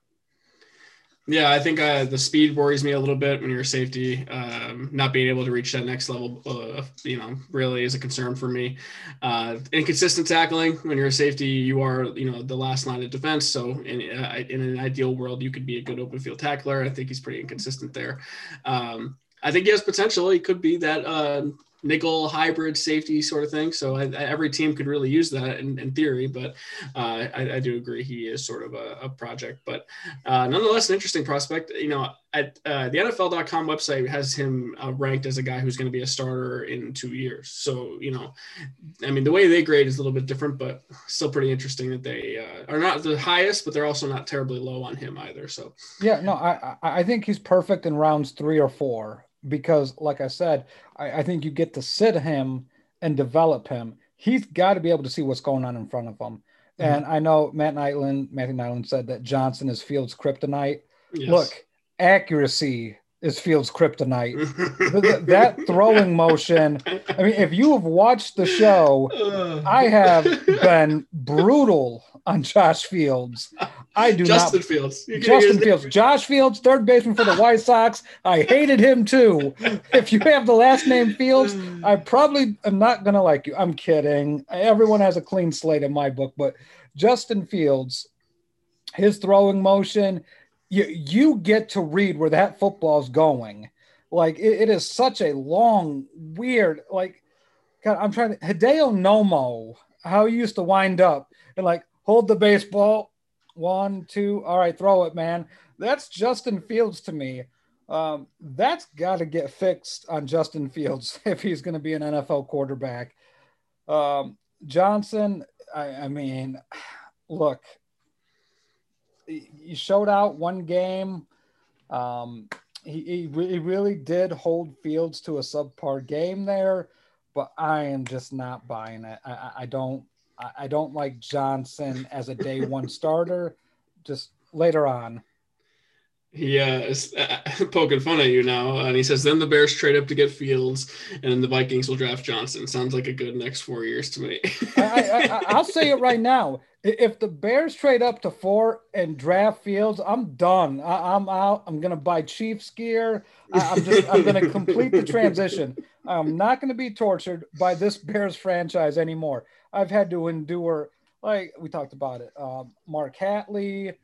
Yeah, I think uh, the speed worries me a little bit when you're a safety. Um, not being able to reach that next level, uh, you know, really is a concern for me. Uh, inconsistent tackling when you're a safety, you are, you know, the last line of defense. So in, in an ideal world, you could be a good open field tackler. I think he's pretty inconsistent there. Um, I think he has potential. He could be that uh, nickel hybrid safety sort of thing. So I, I, every team could really use that in, in theory, but uh, I, I do agree he is sort of a, a project, but uh, nonetheless, an interesting prospect. You know, at uh, the N F L dot com website has him uh, ranked as a guy who's going to be a starter in two years. So, you know, I mean, the way they grade is a little bit different, but still pretty interesting that they uh, are not the highest, but they're also not terribly low on him either. So yeah, no, I I think he's perfect in rounds three or four. Because, like I said, I, I think you get to sit him and develop him. He's got to be able to see what's going on in front of him. Mm-hmm. And I know Matt Nyland, Matthew Nyland said that Johnson is Fields' kryptonite. Yes. Look, accuracy is Fields' kryptonite. that, that throwing motion. I mean, if you have watched the show, I have been brutal on Josh Fields. I do Justin not. Fields. Justin Fields. Justin Fields. Josh Fields, third baseman for the White Sox. I hated him too. If you have the last name Fields, I probably am not going to like you. I'm kidding. Everyone has a clean slate in my book, but Justin Fields, his throwing motion, You, you get to read where that football's going. Like, it, it is such a long, weird, like, God, I'm trying to, Hideo Nomo, how he used to wind up and, like, hold the baseball, one, two, all right, throw it, man. That's Justin Fields to me. Um, that's got to get fixed on Justin Fields if he's going to be an N F L quarterback. Um, Johnson, I, I mean, look, he showed out one game. Um, he, he, he really did hold Fields to a subpar game there, but I am just not buying it. I, I don't, I don't like Johnson as a day one starter. Just later on. Yeah, it's uh, poking fun at you now. And he says, then the Bears trade up to get Fields, and then the Vikings will draft Johnson. Sounds like a good next four years to me. I, I, I'll say it right now. If the Bears trade up to four and draft Fields, I'm done. I, I'm out. I'm going to buy Chiefs gear. I, I'm just. I'm going to complete the transition. I'm not going to be tortured by this Bears franchise anymore. I've had to endure, like we talked about it, uh, Mark Hatley.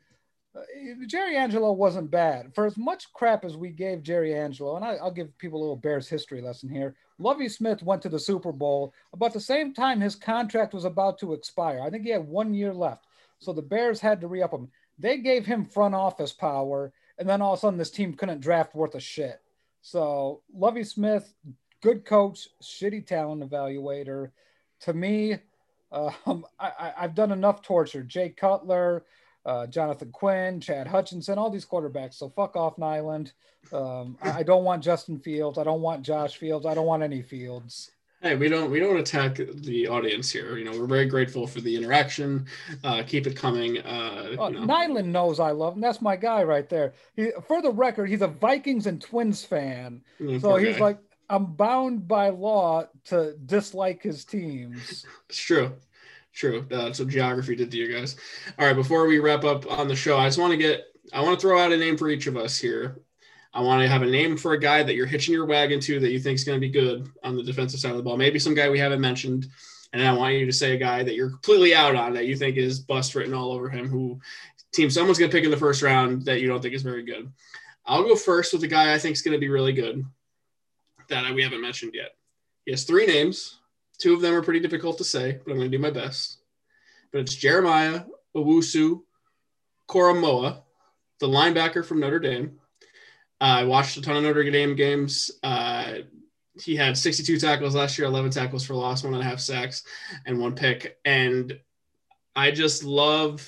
Jerry Angelo wasn't bad. For as much crap as we gave Jerry Angelo, and I, I'll give people a little Bears history lesson here, Lovie Smith went to the Super Bowl about the same time his contract was about to expire. I think he had one year left. So the Bears had to re-up him. They gave him front office power, and then all of a sudden this team couldn't draft worth a shit. So Lovie Smith, good coach, shitty talent evaluator. To me, um, I, I've done enough torture. Jay Cutler, Uh, Jonathan Quinn, Chad Hutchinson, all these quarterbacks. So fuck off, Nyland. Um, I, I don't want Justin Fields. I don't want Josh Fields. I don't want any Fields. Hey, we don't we don't attack the audience here. You know, we're very grateful for the interaction. Uh, keep it coming. Uh, oh, you know. Nyland knows I love him. That's my guy right there. He, for the record, he's a Vikings and Twins fan. Mm, so he's guy. like, I'm bound by law to dislike his teams. It's true. True. Uh, so geography did to you guys. All right. Before we wrap up on the show, I just want to get, I want to throw out a name for each of us here. I want to have a name for a guy that you're hitching your wagon to that you think is going to be good on the defensive side of the ball. Maybe some guy we haven't mentioned. And I want you to say a guy that you're completely out on that you think is bust written all over him, who team someone's going to pick in the first round that you don't think is very good. I'll go first with a guy I think is going to be really good that we haven't mentioned yet. He has three names. Two of them are pretty difficult to say, but I'm going to do my best. But it's Jeremiah Owusu-Koramoah, the linebacker from Notre Dame. Uh, I watched a ton of Notre Dame games. Uh, he had sixty-two tackles last year, eleven tackles for loss, one and a half sacks, and one pick. And I just love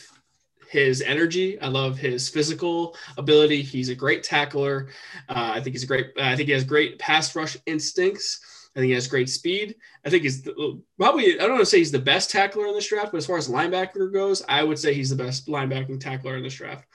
his energy. I love his physical ability. He's a great tackler. Uh, I think he's a great. I think he has great pass rush instincts. I think he has great speed. I think he's the, probably, I don't want to say he's the best tackler in this draft, but as far as linebacker goes, I would say he's the best linebacking tackler in this draft.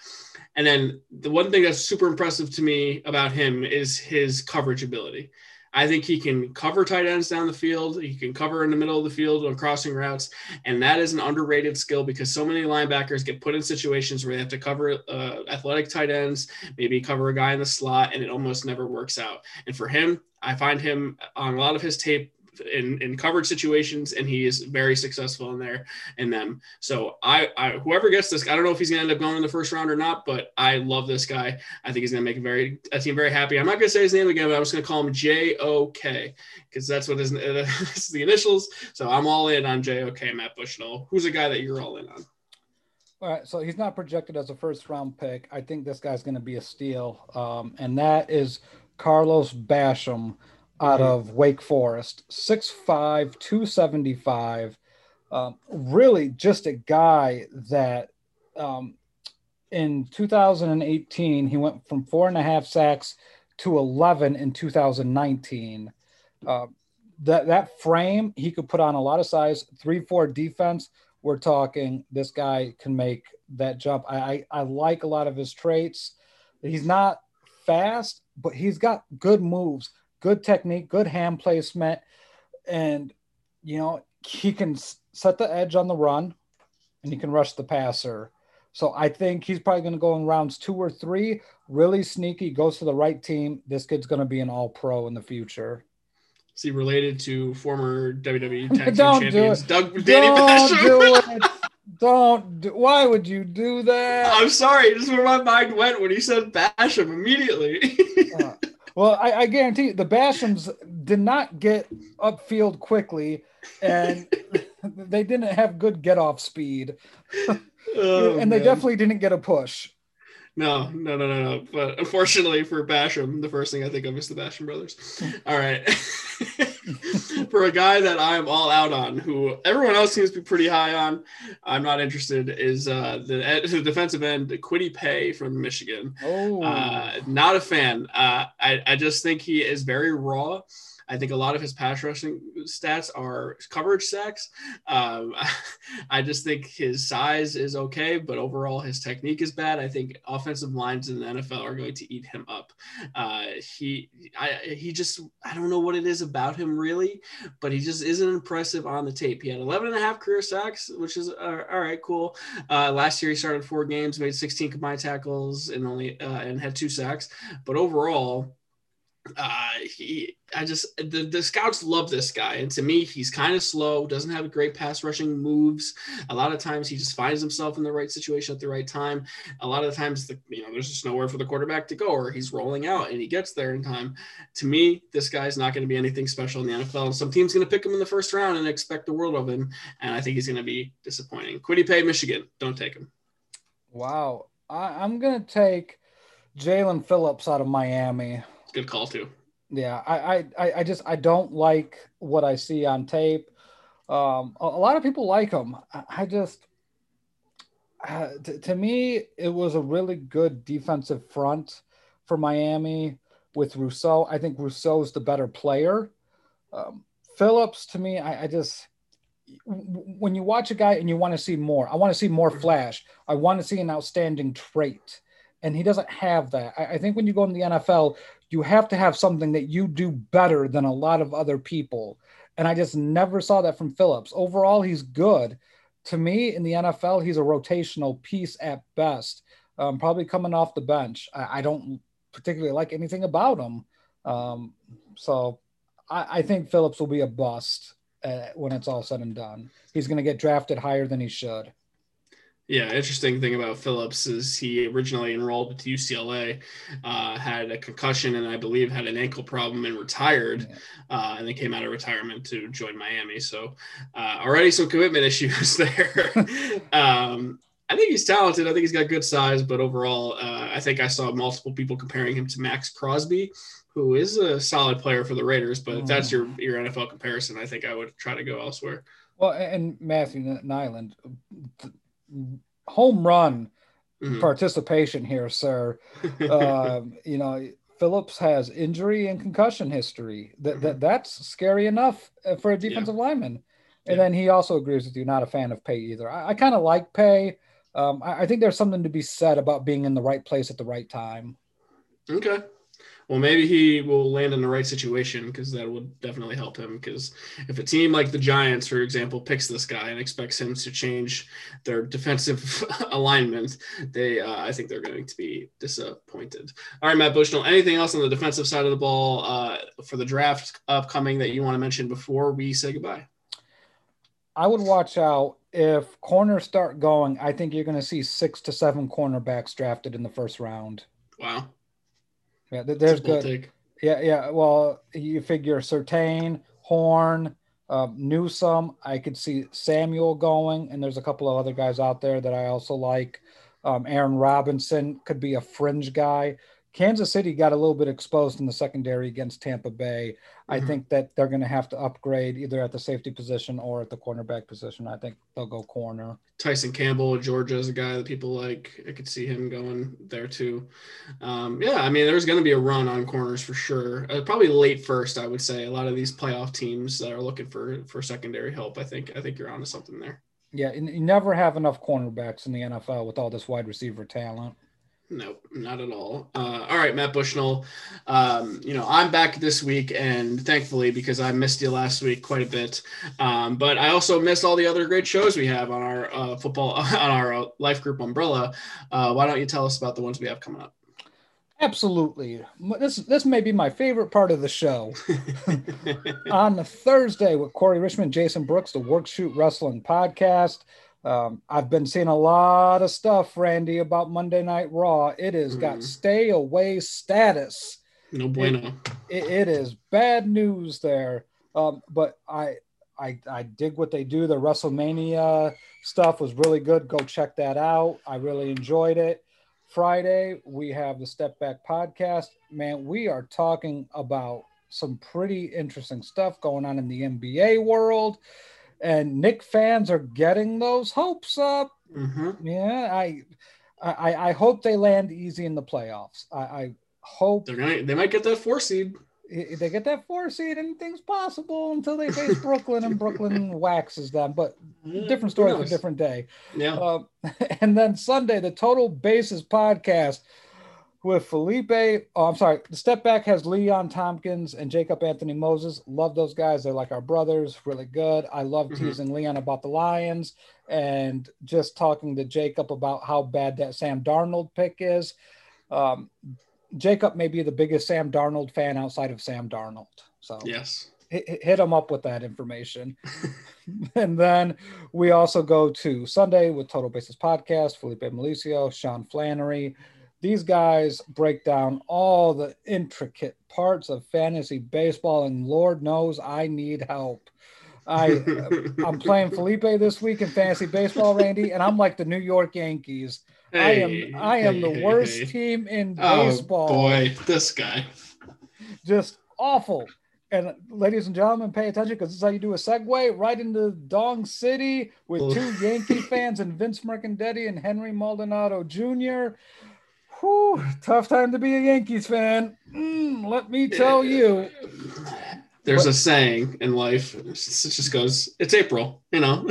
And then the one thing that's super impressive to me about him is his coverage ability. I think he can cover tight ends down the field. He can cover in the middle of the field on crossing routes. And that is an underrated skill because so many linebackers get put in situations where they have to cover uh, athletic tight ends, maybe cover a guy in the slot, and it almost never works out. And for him, I find him on a lot of his tape in, in coverage situations, and he is very successful in there in them. So I, I, whoever gets this, I don't know if he's going to end up going in the first round or not, but I love this guy. I think he's going to make a very, a team very happy. I'm not going to say his name again, but I'm just going to call him J O K because that's what his, uh, is the initials. So I'm all in on J O K, Matt Bushnell. Who's a guy that you're all in on? All right. So he's not projected as a first round pick. I think this guy's going to be a steal. Um, and that is Carlos Basham out of Wake Forest, six five, two seventy-five. Um, really just a guy that um, in two thousand eighteen, he went from four and a half sacks to eleven in two thousand nineteen. Uh, that, that frame, he could put on a lot of size. Three four defense, we're talking this guy can make that jump. I, I, I like a lot of his traits. He's not fast, but he's got good moves. Good technique, good hand placement, and, you know, he can set the edge on the run, and he can rush the passer. So I think he's probably going to go in rounds two or three. Really sneaky, goes to the right team. This kid's going to be an all-pro in the future. Is he related to former W W E tag team champions do Doug Danny Basher? Don't do it. Don't. Do, why would you do that? I'm sorry. This is where my mind went when he said Bash him immediately. uh, Well, I, I guarantee you, the Bashams did not get upfield quickly, and they didn't have good get-off speed, oh, and they man. definitely didn't get a push. No, no, no, no, no. But unfortunately for Basham, the first thing I think of is the Basham brothers. All right. For a guy that I'm all out on, who everyone else seems to be pretty high on, I'm not interested, is uh, the, the defensive end, Kwity Paye from Michigan. Oh. Uh, not a fan. Uh, I, I just think he is very raw. I think a lot of his pass rushing stats are coverage sacks. Um, I just think his size is okay, but overall his technique is bad. I think offensive lines in the N F L are going to eat him up. Uh, he, I, he just, I don't know what it is about him really, but he just isn't impressive on the tape. He had eleven and a half career sacks, which is uh, all right, cool. Uh, last year he started four games, made sixteen combined tackles, and only uh, and had two sacks. But overall, uh he I just the, the scouts love this guy, and to me he's kind of slow, doesn't have great pass rushing moves. A lot of times he just finds himself in the right situation at the right time. A lot of the times the, you know, there's just nowhere for the quarterback to go, or he's rolling out and he gets there in time. To me, this guy's not going to be anything special in the N F L, and some team's going to pick him in the first round and expect the world of him, and I think he's going to be disappointing. Kwity Paye, Michigan, don't take him. Wow. I, I'm gonna take Jalen Phillips out of Miami. Good call too. Yeah, I, I, I just I don't like what I see on tape. Um, a, a lot of people like him. I, I just, uh, t- to me, it was a really good defensive front for Miami with Rousseau. I think Rousseau's the better player. Um, Phillips, to me, I, I just w- when you watch a guy and you want to see more, I want to see more flash. I want to see an outstanding trait, and he doesn't have that. I, I think when you go in the N F L, you have to have something that you do better than a lot of other people. And I just never saw that from Phillips. Overall, he's good. To me, in the N F L, he's a rotational piece at best, um, probably coming off the bench. I, I don't particularly like anything about him. Um, so I, I think Phillips will be a bust uh, when it's all said and done. He's going to get drafted higher than he should. Yeah, interesting thing about Phillips is he originally enrolled at U C L A, uh, had a concussion, and I believe had an ankle problem and retired, uh, and then came out of retirement to join Miami. So uh, already some commitment issues there. um, I think he's talented. I think he's got good size, but overall, uh, I think I saw multiple people comparing him to Max Crosby, who is a solid player for the Raiders, but oh. if that's your, your N F L comparison, I think I would try to go elsewhere. Well, and Matthew Nyland, th- home run mm-hmm. participation here, sir. um, you know, Phillips has injury and concussion history. That mm-hmm. th- that's scary enough for a defensive yeah. lineman. And yeah. then he also agrees with you, not a fan of Paye either. I, I kind of like Paye. Um, I-, I think there's something to be said about being in the right place at the right time. Okay. Well, maybe he will land in the right situation, because that would definitely help him. Because if a team like the Giants, for example, picks this guy and expects him to change their defensive alignment, they uh, I think they're going to be disappointed. All right, Matt Bushnell, anything else on the defensive side of the ball uh, for the draft upcoming that you want to mention before we say goodbye? I would watch out. If corners start going, I think you're going to see six to seven cornerbacks drafted in the first round. Wow. Yeah, there's good. Take. Yeah, yeah. Well, you figure Surtain, Horn, uh, Newsome. I could see Samuel going, and there's a couple of other guys out there that I also like. Um, Aaron Robinson could be a fringe guy. Kansas City got a little bit exposed in the secondary against Tampa Bay. Mm-hmm. I think that they're going to have to upgrade either at the safety position or at the cornerback position. I think they'll go corner. Tyson Campbell of Georgia is a guy that people like. I could see him going there too. Um, yeah, I mean, there's going to be a run on corners for sure. Uh, probably late first, I would say. A lot of these playoff teams that are looking for for secondary help, I think I think you're onto something there. Yeah, and you never have enough cornerbacks in the N F L with all this wide receiver talent. No, not at all. Uh, all right, Matt Bushnell. Um, you know, I'm back this week, and thankfully, because I missed you last week quite a bit. Um, but I also missed all the other great shows we have on our uh, football, on our uh, life group umbrella. Uh, why don't you tell us about the ones we have coming up? Absolutely. This this may be my favorite part of the show. On the Thursday with Corey Richmond, Jason Brooks, the Work Shoot Wrestling Podcast. Um, I've been seeing a lot of stuff, Randy, about Monday Night Raw. It has mm. got stay away status. No bueno. It, it, it is bad news there. Um, but I, I, I dig what they do. The WrestleMania stuff was really good. Go check that out. I really enjoyed it. Friday, we have the Step Back Podcast. Man, we are talking about some pretty interesting stuff going on in the N B A world. And Nick fans are getting those hopes up. Mm-hmm. Yeah, I, I, I hope they land easy in the playoffs. I, I hope they're gonna. They might get that four seed. They get that four seed, anything's possible until they face Brooklyn, and Brooklyn waxes them. But different story for a different day. Yeah. Uh, and then Sunday, the Total Bases Podcast with Felipe. Oh, I'm sorry. The Step Back has Leon Tompkins and Jacob Anthony Moses. Love those guys. They're like our brothers. Really good. I love teasing mm-hmm. Leon about the Lions and just talking to Jacob about how bad that Sam Darnold pick is. Um, Jacob may be the biggest Sam Darnold fan outside of Sam Darnold. So yes, hit, hit him up with that information. And then we also go to Sunday with Total Bases Podcast, Felipe Melicio, Sean Flannery. These guys break down all the intricate parts of fantasy baseball, and Lord knows I need help. I, I'm playing Felipe this week in fantasy baseball, Randy, and I'm like the New York Yankees. Hey, I am I am hey, the worst hey, hey. team in baseball. Oh, boy, this guy. Just awful. And ladies and gentlemen, pay attention, because this is how you do a segue right into Dong City with two Yankee fans and Vince Mercandetti and Henry Maldonado Junior Whew, tough time to be a Yankees fan. Mm, let me tell you. There's but, a saying in life. It just goes, it's April, you know.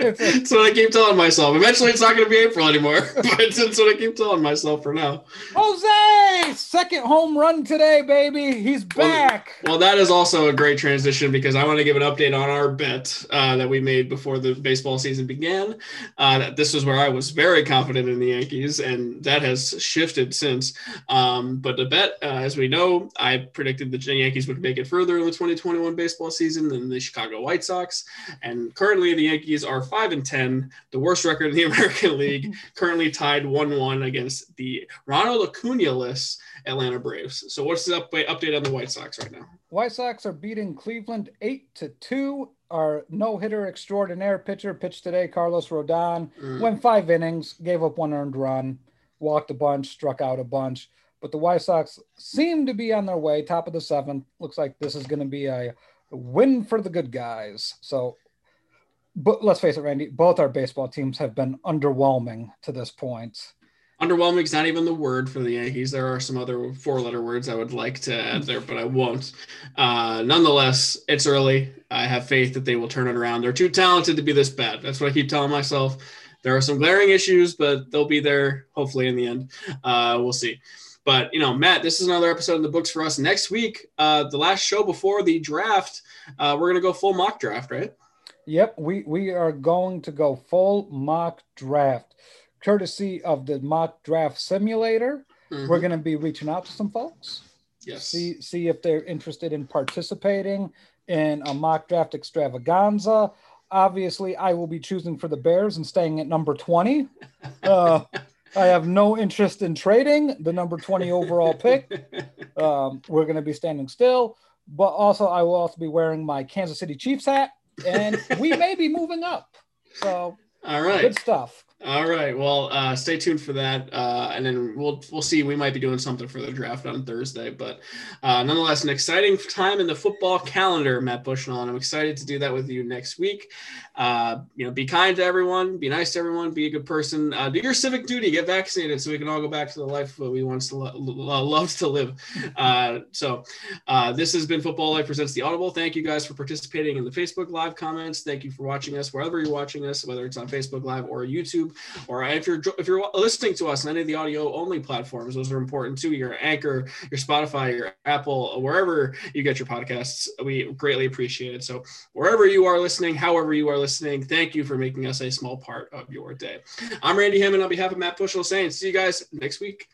That's what I keep telling myself. Eventually, it's not going to be April anymore. But that's what I keep telling myself for now. Jose! Second home run today, baby. He's back. Well, well that is also a great transition, because I want to give an update on our bet uh, that we made before the baseball season began. Uh, that this was where I was very confident in the Yankees, and that has shifted since. Um, but the bet, uh, as we know, I predicted the Yankees would make it further in the twenty twenty-one baseball season than the Chicago White Sox. And currently, the Yankees are Five and ten, the worst record in the American League, currently tied one one against the Ronald Acuna-less Atlanta Braves. So, what's the up- update on the White Sox right now? White Sox are beating Cleveland eight to two. Our no-hitter extraordinaire pitcher pitched today, Carlos Rodon, mm. went five innings, gave up one earned run, walked a bunch, struck out a bunch. But the White Sox seem to be on their way. Top of the seventh, looks like this is going to be a win for the good guys. So. But let's face it, Randy, both our baseball teams have been underwhelming to this point. Underwhelming is not even the word for the Yankees. There are some other four-letter words I would like to add there, but I won't. Uh, nonetheless, it's early. I have faith that they will turn it around. They're too talented to be this bad. That's what I keep telling myself. There are some glaring issues, but they'll be there hopefully in the end. Uh, we'll see. But, you know, Matt, this is another episode in the books for us. Next week, uh, the last show before the draft, uh, we're going to go full mock draft, right? Yep, we, we are going to go full mock draft, courtesy of the mock draft simulator. Mm-hmm. We're going to be reaching out to some folks. Yes. See, see if they're interested in participating in a mock draft extravaganza. Obviously, I will be choosing for the Bears and staying at number twenty. Uh I have no interest in trading the number twenty overall pick. Um, we're going to be standing still, but also I will also be wearing my Kansas City Chiefs hat, and we may be moving up. So, all right, good stuff. All right, well, uh, stay tuned for that, uh, and then we'll we'll see. We might be doing something for the draft on Thursday, but uh, nonetheless, an exciting time in the football calendar, Matt Bushnell, and I'm excited to do that with you next week. Uh, you know, be kind to everyone, be nice to everyone, be a good person, uh, do your civic duty, get vaccinated, so we can all go back to the life that we once lo- lo- loved to live. Uh, so, uh, this has been Football Life Presents the Audible. Thank you guys for participating in the Facebook Live comments. Thank you for watching us wherever you're watching us, whether it's on Facebook Live or YouTube. Or if you're if you're listening to us on any of the audio only platforms, those are important too. Your Anchor, your Spotify, your Apple, wherever you get your podcasts, we greatly appreciate it. So wherever you are listening, however you are listening, thank you for making us a small part of your day. I'm Randy Hammond on behalf of Matt Bushnell saying, see you guys next week.